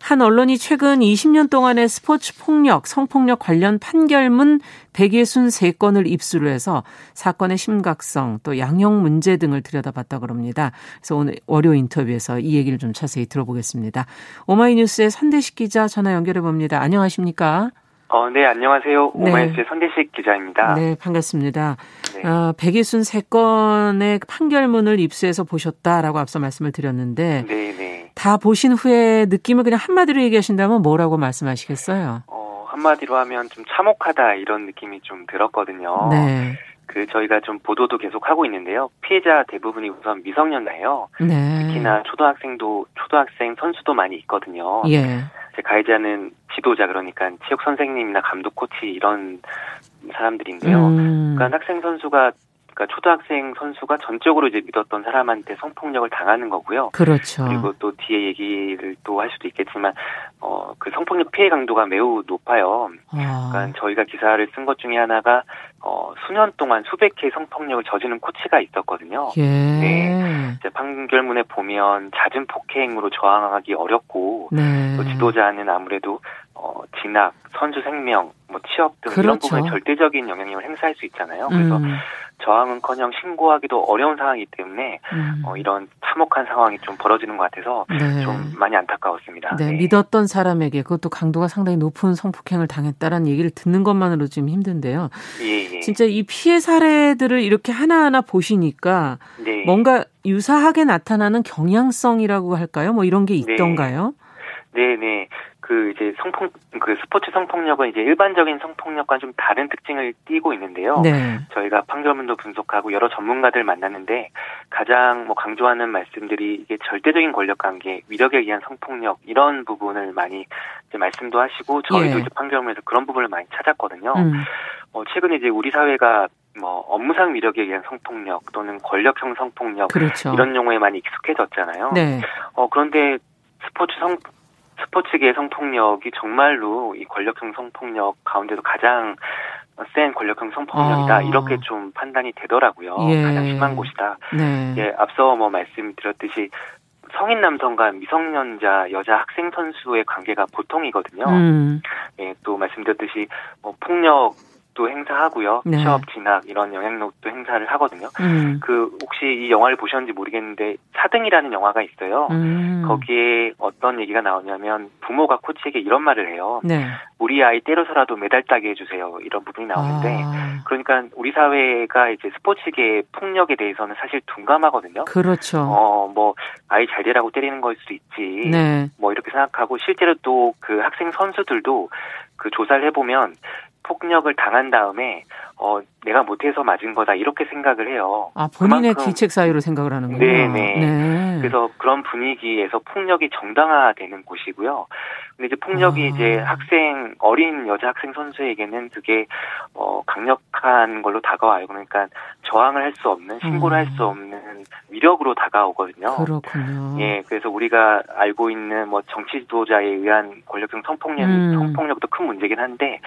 한 언론이 최근 이십 년 동안의 스포츠 폭력, 성폭력 관련 판결문 백육십삼 건을 입수를 해서 사건의 심각성 또 양형 문제 등을 들여다봤다 그럽니다. 그래서 오늘 월요 인터뷰에서 이 얘기를 좀 자세히 들어보겠습니다. 오마이뉴스의 선대식 기자 전화 연결해 봅니다. 안녕하십니까? 어, 네, 안녕하세요. 오마이뉴스의 네. 선대식 기자입니다. 네, 반갑습니다. 네. 어, 백육십삼 건의 판결문을 입수해서 보셨다라고 앞서 말씀을 드렸는데 네, 네. 다 보신 후에 느낌을 그냥 한마디로 얘기하신다면 뭐라고 말씀하시겠어요? 어, 한마디로 하면 좀 참혹하다 이런 느낌이 좀 들었거든요. 네. 그 저희가 좀 보도도 계속 하고 있는데요. 피해자 대부분이 우선 미성년자예요. 네. 특히나 초등학생도 초등학생 선수도 많이 있거든요. 예. 가해자는 지도자 그러니까 체육 선생님이나 감독 코치 이런 사람들인데요. 음. 그러니까 학생 선수가 그러니까 초등학생 선수가 전적으로 이제 믿었던 사람한테 성폭력을 당하는 거고요. 그렇죠. 그리고 또 뒤에 얘기를 또 할 수도 있겠지만 어, 그 성폭력 피해 강도가 매우 높아요. 아. 그러니까 저희가 기사를 쓴 것 중에 하나가 어, 수년 동안 수백 회 성폭력을 저지른 코치가 있었거든요. 예. 네. 이제 판결문에 보면 잦은 폭행으로 저항하기 어렵고 네. 또 지도자는 아무래도 어, 진학, 선수 생명, 뭐 취업 등 그렇죠. 이런 부분에 절대적인 영향력을 행사할 수 있잖아요. 그래서 음. 저항은커녕 신고하기도 어려운 상황이기 때문에 음. 어, 이런 참혹한 상황이 좀 벌어지는 것 같아서 네. 좀 많이 안타까웠습니다. 네. 네. 믿었던 사람에게 그것도 강도가 상당히 높은 성폭행을 당했다라는 얘기를 듣는 것만으로 지금 힘든데요. 예, 예. 진짜 이 피해 사례들을 이렇게 하나하나 보시니까 네. 뭔가 유사하게 나타나는 경향성이라고 할까요? 뭐 이런 게 있던가요? 네, 네. 네. 그 이제 성폭 그 스포츠 성폭력은 이제 일반적인 성폭력과 좀 다른 특징을 띠고 있는데요. 네. 저희가 판결문도 분석하고 여러 전문가들 만났는데 가장 뭐 강조하는 말씀들이 이게 절대적인 권력 관계, 위력에 의한 성폭력 이런 부분을 많이 이제 말씀도 하시고 저희도 예. 이제 판결문에서 그런 부분을 많이 찾았거든요. 음. 어, 최근에 이제 우리 사회가 뭐 업무상 위력에 의한 성폭력 또는 권력형 성폭력 그렇죠. 이런 용어에 많이 익숙해졌잖아요. 네. 어 그런데 스포츠 성 스포츠계의 성폭력이 정말로 이 권력형 성폭력 가운데도 가장 센 권력형 성폭력이다. 아. 이렇게 좀 판단이 되더라고요. 예. 가장 심한 곳이다. 네. 예, 앞서 뭐 말씀드렸듯이 성인 남성과 미성년자 여자 학생 선수의 관계가 보통이거든요. 음. 예, 또 말씀드렸듯이 뭐 폭력 도 행사하고요. 네. 취업, 진학 이런 영향력도 행사를 하거든요. 음. 그 혹시 이 영화를 보셨는지 모르겠는데 사등이라는 영화가 있어요. 음. 거기에 어떤 얘기가 나오냐면 부모가 코치에게 이런 말을 해요. 네. 우리 아이 때려서라도 메달 따게 해주세요. 이런 부분이 나오는데 아. 그러니까 우리 사회가 이제 스포츠계 폭력에 대해서는 사실 둔감하거든요. 그렇죠. 어, 뭐 아이 잘 되라고 때리는 걸 수도 있지. 네. 뭐 이렇게 생각하고 실제로 또 그 학생 선수들도 그 조사를 해보면 폭력을 당한 다음에 어 내가 못해서 맞은 거다 이렇게 생각을 해요. 아 본인의 귀책 사유로 생각을 하는군요. 네네. 네. 그래서 그런 분위기에서 폭력이 정당화되는 곳이고요. 근데 이제 폭력이 아. 이제 학생 어린 여자 학생 선수에게는 그게 어 강력한 걸로 다가와요. 그러니까 저항을 할 수 없는 신고를 아. 할 수 없는 위력으로 다가오거든요. 그렇군요. 예, 그래서 우리가 알고 있는 뭐 정치 지도자에 의한 권력형 성폭력 음. 성폭력도 큰 문제긴 한데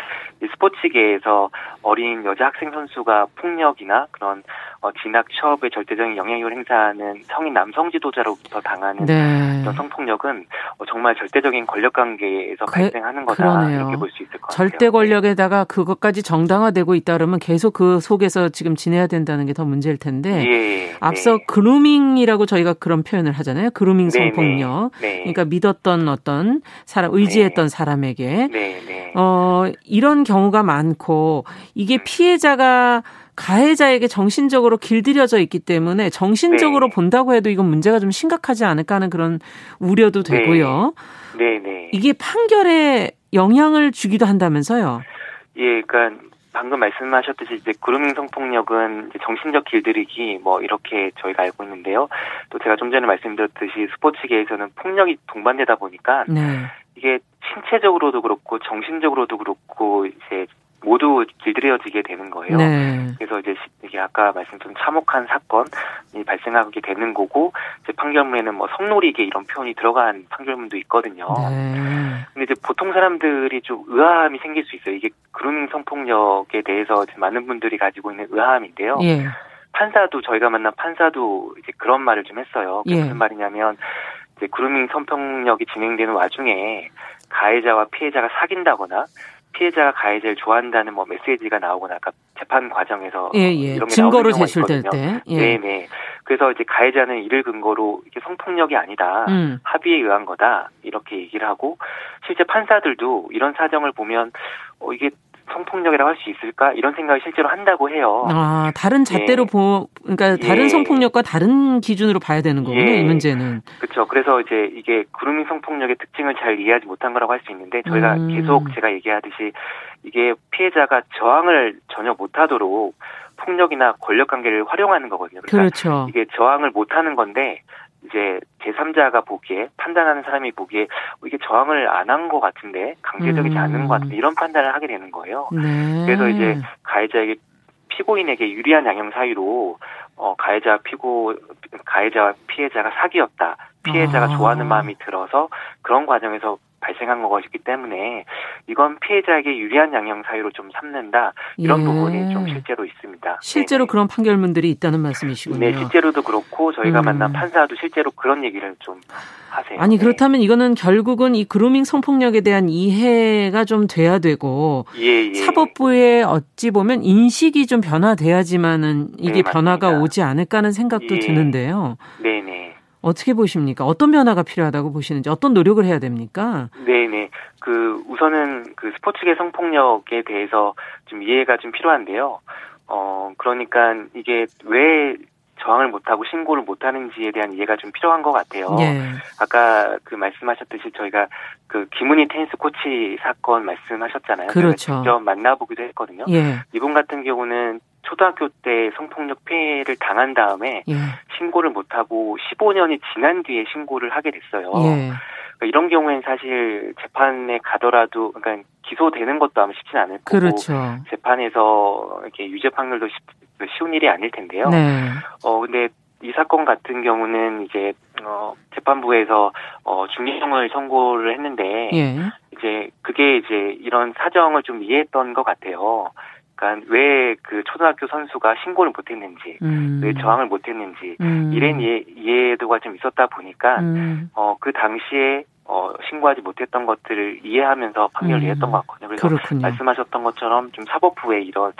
스포츠계에서 어린 여자 학생 선수가 폭력이나 그런 어, 진학 취업에 절대적인 영향력을 행사하는 성인 남성 지도자로부터 당하는 네. 이런 성폭력은 어, 정말 절대적인 권력 관계에서 그, 발생하는 거다 그러네요. 이렇게 볼 수 있을 것 같아요. 절대 권력에다가 그것까지 정당화되고 있다 그러면 계속 그 속에서 지금 지내야 된다는 게 더 문제일 텐데 예, 앞서 네. 그루밍이라고 저희가 그런 표현을 하잖아요. 그루밍 성폭력. 네, 네. 그러니까 믿었던 어떤 사람, 의지했던 네. 사람에게 네, 네. 어, 이런 경우가 많고 이게 피해자가 가해자에게 정신적으로 길들여져 있기 때문에 정신적으로 네. 본다고 해도 이건 문제가 좀 심각하지 않을까 하는 그런 우려도 되고요. 네. 네, 네. 이게 판결에 영향을 주기도 한다면서요? 예, 그러니까 방금 말씀하셨듯이 이제 그루밍 성폭력은 이제 정신적 길들이기 뭐 이렇게 저희가 알고 있는데요. 또 제가 좀 전에 말씀드렸듯이 스포츠계에서는 폭력이 동반되다 보니까 네. 이게 신체적으로도 그렇고 정신적으로도 그렇고 이제 모두 길들여지게 되는 거예요. 네. 그래서 이제 이게 아까 말씀드린 참혹한 사건이 발생하게 되는 거고 이제 판결문에는 뭐 성놀이계 이런 표현이 들어간 판결문도 있거든요. 네. 근데 이제 보통 사람들이 좀 의아함이 생길 수 있어요. 이게 그루밍 성폭력에 대해서 많은 분들이 가지고 있는 의아함인데요. 예. 판사도 저희가 만난 판사도 이제 그런 말을 좀 했어요. 그게 예. 무슨 말이냐면 이제 그루밍 성폭력이 진행되는 와중에 가해자와 피해자가 사귄다거나 피해자가 가해자를 좋아한다는 뭐 메시지가 나오거나 아까 재판 과정에서 예, 예. 이런 게 증거로 제출될 때, 예. 네네. 그래서 이제 가해자는 이를 근거로 이게 성폭력이 아니다, 음. 합의에 의한 거다 이렇게 얘기를 하고 실제 판사들도 이런 사정을 보면 어, 이게 성폭력이라고 할 수 있을까 이런 생각을 실제로 한다고 해요. 아 다른 잣대로 예. 보, 그러니까 다른 예. 성폭력과 다른 기준으로 봐야 되는 거군요. 예. 이 문제는. 그렇죠. 그래서 이제 이게 그루밍 성폭력의 특징을 잘 이해하지 못한 거라고 할 수 있는데 저희가 음. 계속 제가 얘기하듯이 이게 피해자가 저항을 전혀 못하도록 폭력이나 권력관계를 활용하는 거거든요. 그러니까 그렇죠. 이게 저항을 못하는 건데. 이제 제삼자가 보기에 판단하는 사람이 보기에 이게 저항을 안 한 것 같은데 강제적이지 음. 않은 것 같은데 이런 판단을 하게 되는 거예요. 네. 그래서 이제 가해자에게 피고인에게 유리한 양형 사유로 어, 가해자 피고 가해자와 피해자가 사귀었다. 피해자가 아. 좋아하는 마음이 들어서 그런 과정에서 발생한 것이기 때문에 이건 피해자에게 유리한 양형 사유로 좀 삼는다. 이런 예. 부분이 좀 실제로 있습니다. 실제로 네네. 그런 판결문들이 있다는 말씀이시군요. 네. 실제로도 그렇고 저희가 음. 만난 판사도 실제로 그런 얘기를 좀 하세요. 아니 그렇다면 네. 이거는 결국은 이 그루밍 성폭력에 대한 이해가 좀 돼야 되고 예, 예. 사법부에 어찌 보면 인식이 좀 변화돼야지만은 이게 네, 변화가 오지 않을까 하는 생각도 예. 드는데요. 네네. 어떻게 보십니까? 어떤 변화가 필요하다고 보시는지, 어떤 노력을 해야 됩니까? 네네. 그, 우선은 그 스포츠계 성폭력에 대해서 좀 이해가 좀 필요한데요. 어, 그러니까 이게 왜 저항을 못하고 신고를 못하는지에 대한 이해가 좀 필요한 것 같아요. 예. 아까 그 말씀하셨듯이 저희가 그 김은희 테니스 코치 사건 말씀하셨잖아요. 그렇죠. 직접 만나보기도 했거든요. 예. 이분 같은 경우는 초등학교 때 성폭력 피해를 당한 다음에 예. 신고를 못하고 십오 년이 지난 뒤에 신고를 하게 됐어요. 예. 그러니까 이런 경우에는 사실 재판에 가더라도 그러니까 기소되는 것도 아마 쉽진 않을 거고 그렇죠. 재판에서 이렇게 유죄 판결도 쉬운 일이 아닐 텐데요. 네. 어 근데 이 사건 같은 경우는 이제 어 재판부에서 어 중징형을 선고를 했는데 예. 이제 그게 이제 이런 사정을 좀 이해했던 것 같아요. 그러니까 왜 그 초등학교 선수가 신고를 못했는지, 음. 왜 저항을 못했는지 음. 이런 이해, 이해도가 좀 있었다 보니까 음. 어, 그 당시에 어, 신고하지 못했던 것들을 이해하면서 판결을 음. 했던 것 같거든요. 그래서 그렇군요. 말씀하셨던 것처럼 좀 사법부의 이런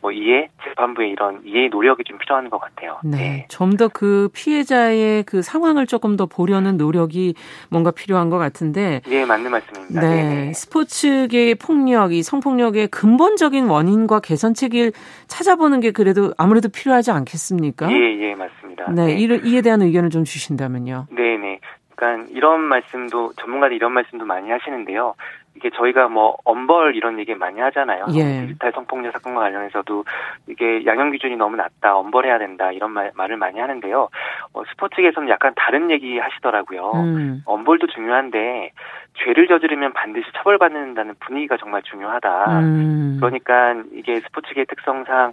뭐 이해, 재판부의 이런 이해 노력이 좀 필요한 것 같아요. 네, 네. 좀 더 그 피해자의 그 상황을 조금 더 보려는 노력이 뭔가 필요한 것 같은데. 네, 맞는 말씀입니다. 네, 네네. 스포츠계의 폭력, 이 성폭력의 근본적인 원인과 개선책을 찾아보는 게 그래도 아무래도 필요하지 않겠습니까? 예, 예, 맞습니다. 네, 네. 이에 대한 의견을 좀 주신다면요. 네, 네. 그러니까 이런 말씀도 전문가들 이런 말씀도 많이 하시는데요. 이게 저희가 뭐 엄벌 이런 얘기 많이 하잖아요. 예. 디지털 성폭력 사건과 관련해서도 이게 양형 기준이 너무 낮다, 엄벌해야 된다 이런 말, 말을 많이 하는데요. 어, 스포츠계에서는 약간 다른 얘기 하시더라고요. 음. 엄벌도 중요한데 죄를 저지르면 반드시 처벌받는다는 분위기가 정말 중요하다. 음. 그러니까 이게 스포츠계 특성상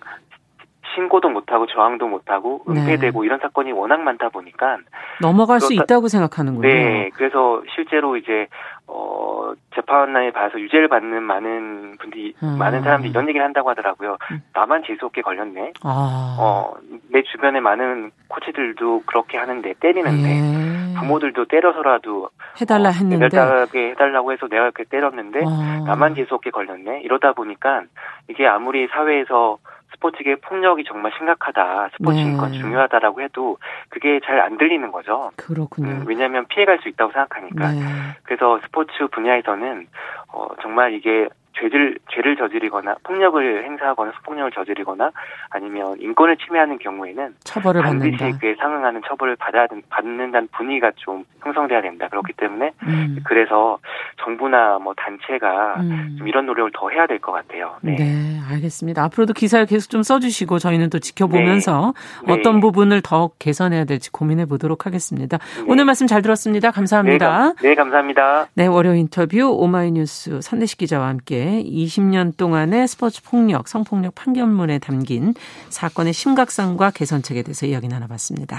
신고도 못하고 저항도 못하고 은폐되고 네. 이런 사건이 워낙 많다 보니까 넘어갈 수 있다고 생각하는군요. 네, 그래서 실제로 이제 어, 재판에 봐서 유죄를 받는 많은 분들이 음. 많은 사람들이 이런 얘기를 한다고 하더라고요. 나만 재수 없게 걸렸네. 아. 어, 내 주변에 많은 코치들도 그렇게 하는데 때리는데 예. 부모들도 때려서라도 해달라 어, 했는데 해달라게 해달라고 해서 내가 그렇게 때렸는데 아. 나만 재수 없게 걸렸네. 이러다 보니까 이게 아무리 사회에서 스포츠계의 폭력이 정말 심각하다. 스포츠인 건 네. 중요하다라고 해도 그게 잘 안 들리는 거죠. 그렇군요. 음, 왜냐하면 피해갈 수 있다고 생각하니까. 네. 그래서 스포츠 분야에서는 어, 정말 이게 죄를, 죄를 저지르거나 폭력을 행사하거나 성폭력을 저지르거나 아니면 인권을 침해하는 경우에는 처벌을 반드시 받는다. 그에 상응하는 처벌을 받아야, 받는다는 분위기가 좀 형성돼야 된다. 그렇기 때문에 음. 그래서 정부나 뭐 단체가 음. 좀 이런 노력을 더 해야 될 것 같아요. 네. 네, 알겠습니다. 앞으로도 기사를 계속 좀 써주시고 저희는 또 지켜보면서 네. 어떤 네. 부분을 더 개선해야 될지 고민해 보도록 하겠습니다. 네. 오늘 말씀 잘 들었습니다. 감사합니다. 네, 네 감사합니다. 네, 월요 인터뷰 오마이뉴스 선대식 기자와 함께 이십 년 동안의 스포츠 폭력, 성폭력 판결문에 담긴 사건의 심각성과 개선책에 대해서 이야기 나눠봤습니다.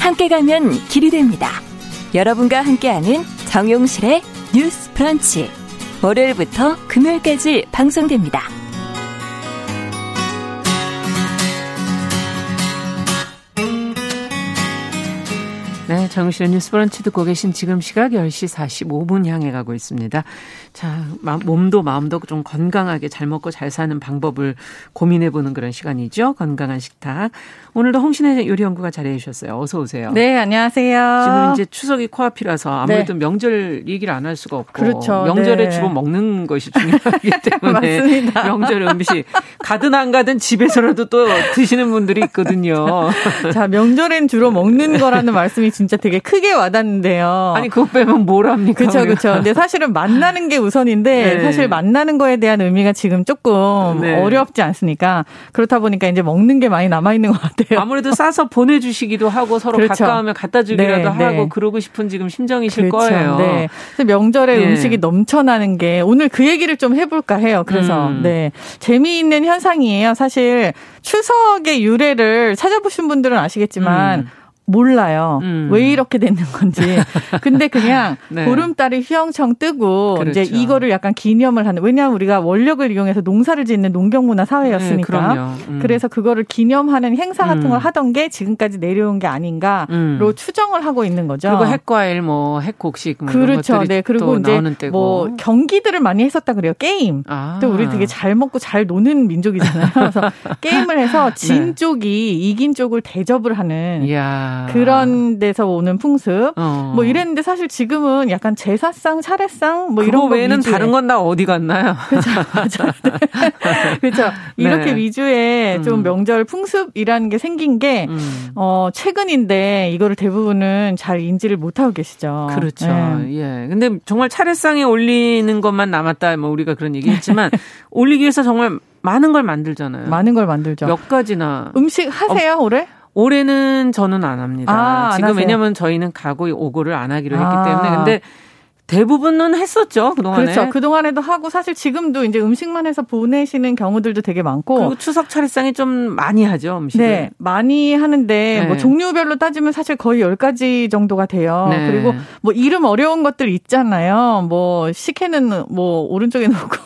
함께 가면 길이 됩니다. 여러분과 함께하는 정용실의 뉴스 브런치. 월요일부터 금요일까지 방송됩니다. 네, 정용실의 뉴스 브런치 듣고 계신 지금 시각 열 시 사십오 분 향해 가고 있습니다. 자, 몸도 마음도 좀 건강하게 잘 먹고 잘 사는 방법을 고민해보는 그런 시간이죠. 건강한 식탁. 오늘도 홍신혜 요리연구가 자리해 주셨어요. 어서 오세요. 네, 안녕하세요. 지금 이제 추석이 코앞이라서 아무래도 네. 명절 얘기를 안 할 수가 없고. 그렇죠. 명절에 네. 주로 먹는 것이 중요하기 때문에. 맞습니다. 명절 음식. 가든 안 가든 집에서라도 또 드시는 분들이 있거든요. 자, 명절엔 주로 먹는 거라는 말씀이 진짜 되게 크게 와닿는데요. 아니 그거 빼면 뭘 합니까? 그렇죠, 그렇죠. 근데 사실은 만나는 게 우선인데 네. 사실 만나는 거에 대한 의미가 지금 조금 네. 어렵지 않습니까? 그렇다 보니까 이제 먹는 게 많이 남아 있는 것 같아요. 아무래도 싸서 보내주시기도 하고 서로 그렇죠. 가까우면 갖다 주기라도 네, 하고 네. 그러고 싶은 지금 심정이실 그렇죠. 거예요. 네. 명절에 네. 음식이 넘쳐나는 게 오늘 그 얘기를 좀 해볼까 해요. 그래서 음. 네 재미있는 현상이에요. 사실 추석의 유래를 찾아보신 분들은 아시겠지만. 음. 몰라요. 음. 왜 이렇게 됐는 건지. 근데 그냥 네. 보름달이 휘영청 뜨고 그렇죠. 이제 이거를 약간 기념을 하는. 왜냐하면 우리가 원력을 이용해서 농사를 짓는 농경문화 사회였으니까. 네, 음. 그래서 그거를 기념하는 행사 같은 음. 걸 하던 게 지금까지 내려온 게 아닌가로 음. 추정을 하고 있는 거죠. 그리고 핵과일, 뭐 핵곡식 뭐 그렇죠. 이런 것들이 네. 그리고 또 이제 뭐 경기들을 많이 했었다 그래요. 게임. 아. 또 우리 되게 잘 먹고 잘 노는 민족이잖아요. 그래서 게임을 해서 진 네. 쪽이 이긴 쪽을 대접을 하는. 이야. 그런 데서 오는 풍습 어. 뭐 이랬는데 사실 지금은 약간 제사상 차례상 뭐 이런 거 외에는 위주에. 다른 건 다 어디 갔나요? 그렇죠. 그렇죠. 이렇게 네. 위주의 좀 명절 풍습이라는 게 생긴 게 음. 어, 최근인데 이거를 대부분은 잘 인지를 못하고 계시죠. 그렇죠. 네. 예. 근데 정말 차례상에 올리는 것만 남았다 뭐 우리가 그런 얘기했지만 올리기 위해서 정말 많은 걸 만들잖아요. 많은 걸 만들죠. 몇 가지나 음식 하세요 어. 올해? 올해는 저는 안 합니다. 아, 지금 안 왜냐면 저희는 가고 오고를 안 하기로 했기 아. 때문에. 근데 대부분은 했었죠, 그동안에. 그렇죠. 그동안에도 하고 사실 지금도 이제 음식만 해서 보내시는 경우들도 되게 많고. 그리고 추석 차례상이 좀 많이 하죠, 음식을. 네, 많이 하는데 네. 뭐 종류별로 따지면 사실 거의 열 가지 정도가 돼요. 네. 그리고 뭐 이름 어려운 것들 있잖아요. 뭐 식혜는 뭐 오른쪽에 놓고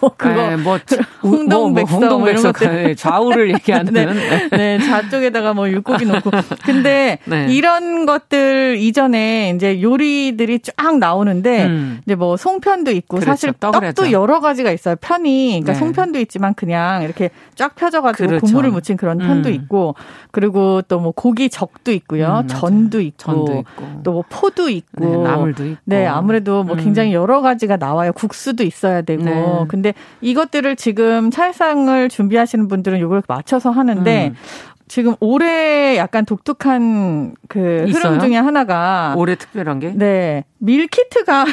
뭐 그거 네, 뭐 홍동백석 뭐, 뭐 이런 것들. 좌우를 얘기하는. 네. 네. 네, 좌쪽에다가 뭐 육고기 놓고. 근데 네. 이런 것들 이전에 이제 요리들이 쫙 나오는데 음. 이제 뭐 송편도 있고 그렇죠. 사실 떡도 하죠. 여러 가지가 있어요. 편이 그러니까 네. 송편도 있지만 그냥 이렇게 쫙 펴져가지고 그렇죠. 고무를 묻힌 그런 편도 음. 있고 그리고 또 뭐 고기 적도 있고요, 음, 전도 있고, 전도 있고. 또 뭐 포도 있고, 네, 나물도 있고. 네 아무래도 뭐 음. 굉장히 여러 가지가 나와요. 국수도 있어야 되고. 네. 근데 이것들을 지금 차례상을 준비하시는 분들은 이걸 맞춰서 하는데. 음. 지금 올해 약간 독특한 그 있어요? 흐름 중에 하나가 올해 특별한 게? 네. 밀키트가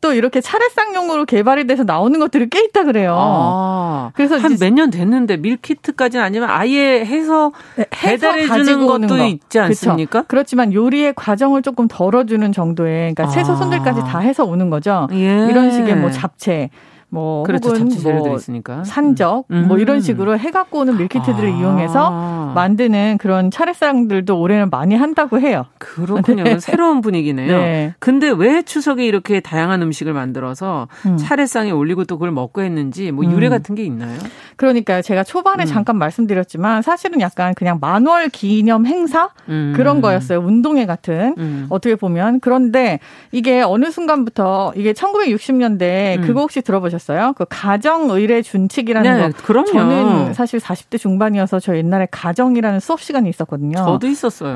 또 이렇게 차례상용으로 개발이 돼서 나오는 것들이 꽤 있다 그래요. 아, 그래서 한 몇 년 됐는데 밀키트까지는 아니면 아예 해서 네, 배달해 주는 것도 거. 있지 않습니까? 그쵸. 그렇지만 요리의 과정을 조금 덜어주는 정도의 그러니까 아. 채소 손질까지 다 해서 오는 거죠. 예. 이런 식의 뭐 잡채. 뭐 그렇죠. 혹은 뭐 있으니까. 산적 음. 뭐 이런 식으로 해갖고 오는 밀키트들을 아. 이용해서 만드는 그런 차례상들도 올해는 많이 한다고 해요. 그렇군요. 네. 새로운 분위기네요. 네. 근데 왜 추석에 이렇게 다양한 음식을 만들어서 음. 차례상에 올리고 또 그걸 먹고 했는지 뭐 유래 음. 같은 게 있나요? 그러니까요. 제가 초반에 음. 잠깐 말씀드렸지만 사실은 약간 그냥 만월 기념 행사 음. 그런 거였어요. 운동회 같은 음. 어떻게 보면. 그런데 이게 어느 순간부터 이게 천구백육십 년대 음. 그거 혹시 들어보셨어요? 그 가정의례 준칙이라는 네, 거. 그럼요. 저는 사실 사십 대 중반이어서 저 옛날에 가정이라는 수업 시간이 있었거든요. 저도 있었어요.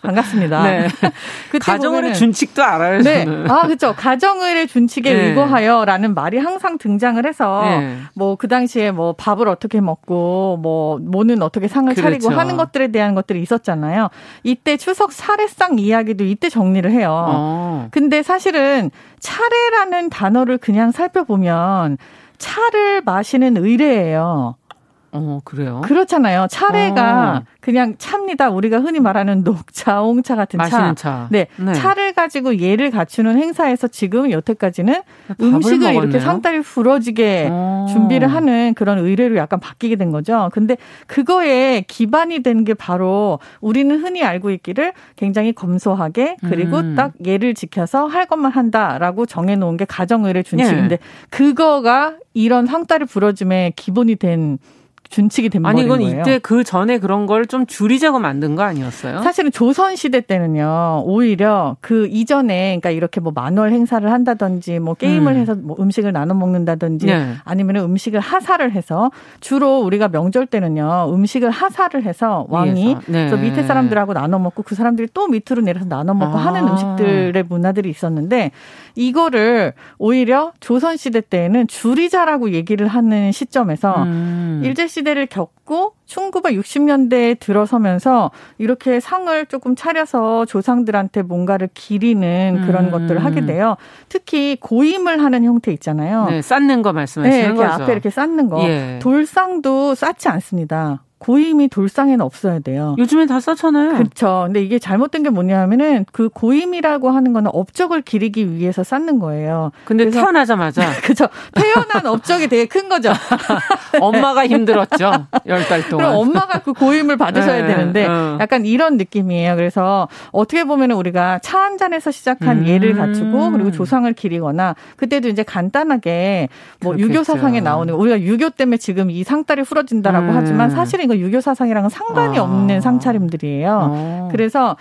반갑습니다. 네. 가정의례 준칙도 알아요. 네. 저는. 아 그렇죠. 가정의례 준칙에 네. 의거하여라는 말이 항상 등장을 해서 네. 뭐 그 당시에 뭐 밥을 어떻게 먹고 뭐 뭐는 어떻게 상을 그렇죠. 차리고 하는 것들에 대한 것들이 있었잖아요. 이때 추석 사례상 이야기도 이때 정리를 해요. 어. 근데 사실은 차례라는 단어를 그냥 살펴보면 차를 마시는 의례예요. 어, 그래요? 그렇잖아요. 차례가 어. 그냥 차입니다. 우리가 흔히 말하는 녹차, 홍차 같은 차. 마시는 차. 네. 네. 차를 가지고 예를 갖추는 행사에서 지금 여태까지는 음식을 먹었네요? 이렇게 상다리 부러지게 어. 준비를 하는 그런 의례로 약간 바뀌게 된 거죠. 근데 그거에 기반이 된 게 바로 우리는 흔히 알고 있기를 굉장히 검소하게 그리고 음. 딱 예를 지켜서 할 것만 한다라고 정해놓은 게 가정의례 준칙인데 네. 그거가 이런 상다리 부러짐의 기본이 된 준칙이 된 거예요. 아니 이건 거예요. 이때 그 전에 그런 걸 좀 줄이자고 만든 거 아니었어요? 사실은 조선 시대 때는요. 오히려 그 이전에 그러니까 이렇게 뭐 만월 행사를 한다든지 뭐 게임을 음. 해서 뭐 음식을 나눠 먹는다든지 네. 아니면 음식을 하사를 해서 주로 우리가 명절 때는요. 음식을 하사를 해서 왕이 네. 저 밑에 사람들하고 나눠 먹고 그 사람들이 또 밑으로 내려서 나눠 먹고 아. 하는 음식들의 문화들이 있었는데 이거를 오히려 조선 시대 때에는 줄이자라고 얘기를 하는 시점에서 음. 일제 시대를 겪고 천구백육십 년대에 들어서면서 이렇게 상을 조금 차려서 조상들한테 뭔가를 기리는 그런 음. 것들을 하게 돼요. 특히 고임을 하는 형태 있잖아요. 네, 쌓는 거 말씀하시는 네, 이렇게 거죠. 앞에 이렇게 쌓는 거. 예. 돌상도 쌓지 않습니다. 고임이 돌상에는 없어야 돼요. 요즘엔 다 싸잖아요. 그렇죠. 근데 이게 잘못된 게 뭐냐면은 그 고임이라고 하는 거는 업적을 기리기 위해서 쌓는 거예요. 근데 그래서, 태어나자마자. 그렇죠. 태어난 업적이 되게 큰 거죠. 엄마가 힘들었죠. 열 달 동안. 그럼 엄마가 그 고임을 받으셔야 네, 되는데 어. 약간 이런 느낌이에요. 그래서 어떻게 보면은 우리가 차 한 잔에서 시작한 음. 예를 갖추고 그리고 조상을 기리거나 그때도 이제 간단하게 뭐 그렇겠죠. 유교 사상에 나오는 우리가 유교 때문에 지금 이 상다리 후러진다라고 음. 하지만 사실은 유교 사상이랑은 상관이 아. 없는 상차림들이에요. 아. 그래서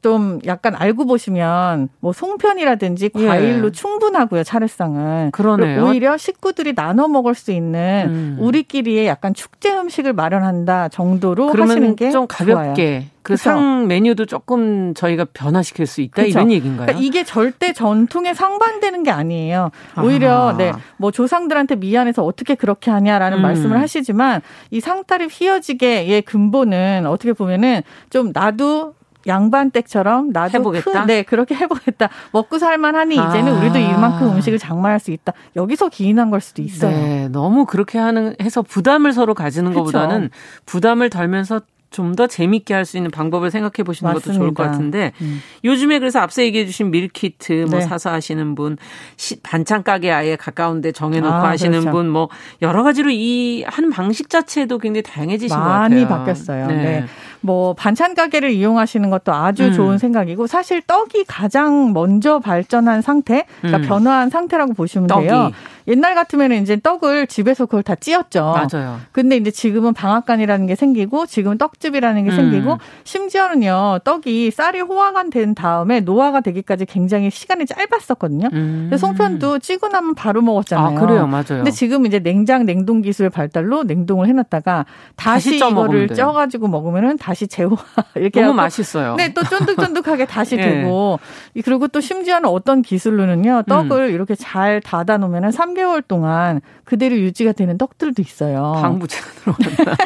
좀 약간 알고 보시면 뭐 송편이라든지 과일로 예. 충분하고요. 차례상은. 그러네요. 오히려 식구들이 나눠 먹을 수 있는 음. 우리끼리의 약간 축제 음식을 마련한다 정도로 하시는 게 좀 가볍게. 좋아요. 그 상 메뉴도 조금 저희가 변화시킬 수 있다 그쵸. 이런 얘기인가요? 그러니까 이게 절대 전통에 상반되는 게 아니에요. 오히려 아. 네, 뭐 조상들한테 미안해서 어떻게 그렇게 하냐라는 음. 말씀을 하시지만 이 상타립 휘어지게의 근본은 어떻게 보면은 좀 나도 양반댁처럼 나도 해보겠다. 큰, 네 그렇게 해보겠다. 먹고 살만하니 아. 이제는 우리도 이만큼 음식을 장만할 수 있다. 여기서 기인한 걸 수도 있어요. 네, 너무 그렇게 하는 해서 부담을 서로 가지는 것보다는 부담을 덜면서 좀 더 재미있게 할 수 있는 방법을 생각해 보시는 맞습니다. 것도 좋을 것 같은데 음. 요즘에 그래서 앞서 얘기해 주신 밀키트 뭐 네. 사서 하시는 분 시, 반찬 가게 아예 가까운 데 정해놓고 아, 하시는 그렇죠. 분 뭐 여러 가지로 이 한 방식 자체도 굉장히 다양해지신 것 같아요. 많이 바뀌었어요. 네. 네. 뭐 반찬 가게를 이용하시는 것도 아주 음. 좋은 생각이고 사실 떡이 가장 먼저 발전한 상태 그러니까 음. 변화한 상태라고 보시면 떡이. 돼요. 옛날 같으면 이제 떡을 집에서 그걸 다 찧었죠. 맞아요. 근데 이제 지금은 방앗간이라는 게 생기고 지금은 떡집이라는 게 음. 생기고 심지어는요 떡이 쌀이 호화가 된 다음에 노화가 되기까지 굉장히 시간이 짧았었거든요. 음. 근데 송편도 찌고 나면 바로 먹었잖아요. 아, 그래요, 맞아요. 근데 지금 이제 냉장 냉동 기술의 발달로 냉동을 해놨다가 다시, 다시 이거를 쪄가지고 먹으면은 다시 재화 이렇게 너무 하고. 맛있어요. 네, 또 쫀득쫀득하게 다시 네. 되고 그리고 또 심지어는 어떤 기술로는요 떡을 음. 이렇게 잘 닫아 놓으면은 삼 개월 동안 그대로 유지가 되는 떡들도 있어요. 방부제가 들어간다.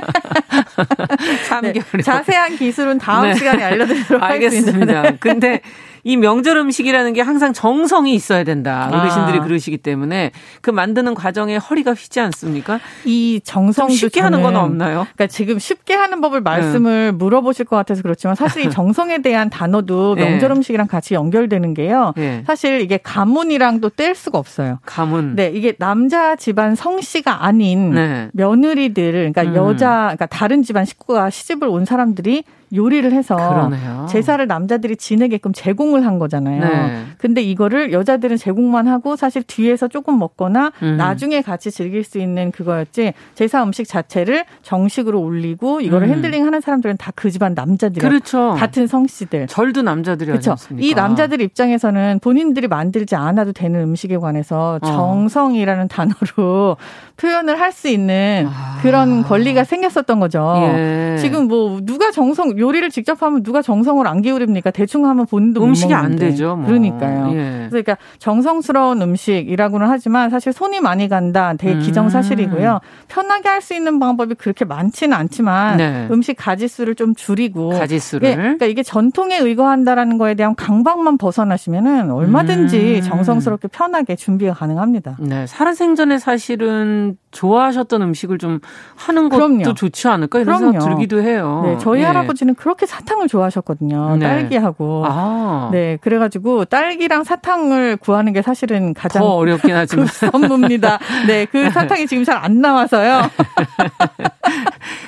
삼 개월. 네, 자세한 기술은 다음 네. 시간에 알려드리도록 하겠습니다. 알겠습니다. 근데 이 명절 음식이라는 게 항상 정성이 있어야 된다. 어르신들이 아. 그러시기 때문에 그 만드는 과정에 허리가 휘지 않습니까? 이 정성도 쉽게 저는, 하는 건 없나요? 그러니까 지금 쉽게 하는 법을 말씀을 네. 물어보실 것 같아서 그렇지만 사실 이 정성에 대한 단어도 명절 네. 음식이랑 같이 연결되는 게요. 네. 사실 이게 가문이랑도 뗄 수가 없어요. 가문. 네, 이게 남자 집안 성씨가 아닌 네. 며느리들, 그러니까 음. 여자, 그러니까 다른 집안 식구가 시집을 온 사람들이 요리를 해서 그러네요. 제사를 남자들이 지내게끔 제공을 한 거잖아요. 네. 근데 이거를 여자들은 제공만 하고 사실 뒤에서 조금 먹거나 음. 나중에 같이 즐길 수 있는 그거였지 제사 음식 자체를 정식으로 올리고 이거를 음. 핸들링하는 사람들은 다 그 집안 남자들이요. 그렇죠. 같은 성씨들. 절도 남자들이 그렇죠. 하지 않습니까? 이 남자들 입장에서는 본인들이 만들지 않아도 되는 음식에 관해서 어. 정성이라는 단어로 표현을 할 수 있는 아. 그런 권리가 생겼었던 거죠. 예. 지금 뭐 누가 정성 요리를 직접 하면 누가 정성을 안 기울입니까? 대충 하면 본인도 못 음식이 먹는데. 안 되죠. 뭐. 그러니까요. 예. 그래서 그러니까 정성스러운 음식이라고는 하지만 사실 손이 많이 간다. 되게 음. 기정사실이고요. 편하게 할 수 있는 방법이 그렇게 많지는 않지만 네. 음식 가짓수를 좀 줄이고 가짓수를. 예. 그러니까 이게 전통에 의거한다라는 거에 대한 강박만 벗어나시면은 얼마든지 음. 정성스럽게 편하게 준비가 가능합니다. 네, 살아생전에 사실은 좋아하셨던 음식을 좀 하는 것도 그럼요. 좋지 않을까 이런 그럼요. 생각 들기도 해요. 네, 저희 예. 할아버지 그렇게 사탕을 좋아하셨거든요. 네. 딸기하고. 아. 네, 그래가지고 딸기랑 사탕을 구하는 게 사실은 가장 더 어렵긴 하지만 선무입니다. 네, 그 사탕이 지금 잘 안 나와서요.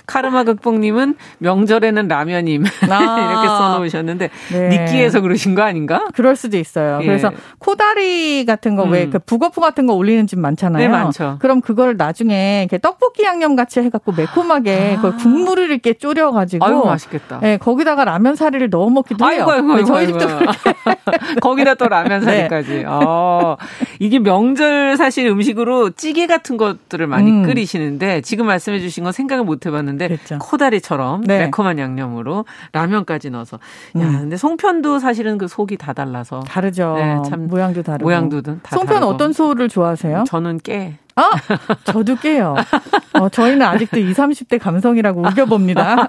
카르마 극복님은 명절에는 라면임 아. 이렇게 써놓으셨는데 네. 니끼해서 그러신 거 아닌가? 그럴 수도 있어요. 예. 그래서 코다리 같은 거 왜 그 음. 북어포 같은 거 올리는 집 많잖아요. 네, 많죠. 그럼 그걸 나중에 이렇게 떡볶이 양념 같이 해갖고 매콤하게 아. 국물을 이렇게 졸여가지고 아유 맛있겠다. 네, 거기다가 라면 사리를 넣어 먹기도 해요. 아이고, 아이고, 아이고, 저희 아이고, 집도 아이고. 그렇게 거기다 또 라면 사리까지. 네. 어, 이게 명절 사실 음식으로 찌개 같은 것들을 많이 음. 끓이시는데 지금 말씀해 주신 건 생각을 못 해봤는데 그렇죠. 코다리처럼 네. 매콤한 양념으로 라면까지 넣어서. 야, 음. 근데 송편도 사실은 그 속이 다 달라서 다르죠. 네, 참 모양도 다르고 모양도 다 다르고. 송편 어떤 소를 좋아하세요? 저는 깨. 아, 저도 깨요. 어, 저희는 아직도 이십, 삼십 대 감성이라고 우겨봅니다.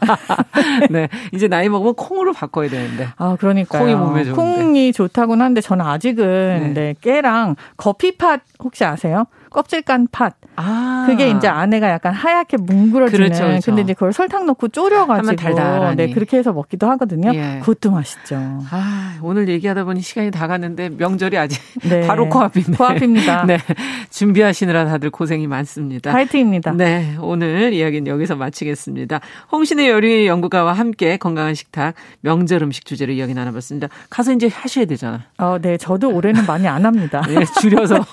네, 이제 나이 먹으면 콩으로 바꿔야 되는데. 아, 그러니까요. 콩이 몸에 좋은데. 콩이 좋다고는 한데 저는 아직은 네. 네, 깨랑 거피팥 혹시 아세요? 껍질 깐 팥. 아. 그게 이제 안에가 약간 하얗게 뭉그러지는. 그렇죠, 그렇죠. 근데 이제 그걸 설탕 넣고 졸여가지고. 달달하니. 네, 그렇게 해서 먹기도 하거든요. 예. 그것도 맛있죠. 아, 오늘 얘기하다 보니 시간이 다 갔는데 명절이 아직 네. 바로 코앞인데. 코앞입니다. 네. 준비하시느라 다들 고생이 많습니다. 파이팅입니다. 네. 오늘 이야기는 여기서 마치겠습니다. 홍신의 요리 연구가와 함께 건강한 식탁, 명절 음식 주제로 이야기 나눠봤습니다. 가서 이제 하셔야 되잖아. 어, 네. 저도 올해는 많이 안 합니다. 네, 줄여서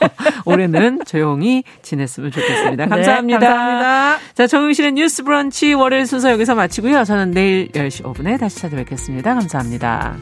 올해는 조용 조용히 지냈으면 좋겠습니다. 감사합니다. 네, 감사합니다. 자, 정용실의 뉴스 브런치 월요일 순서 여기서 마치고요. 저는 내일 열 시 오 분에 다시 찾아뵙겠습니다. 감사합니다.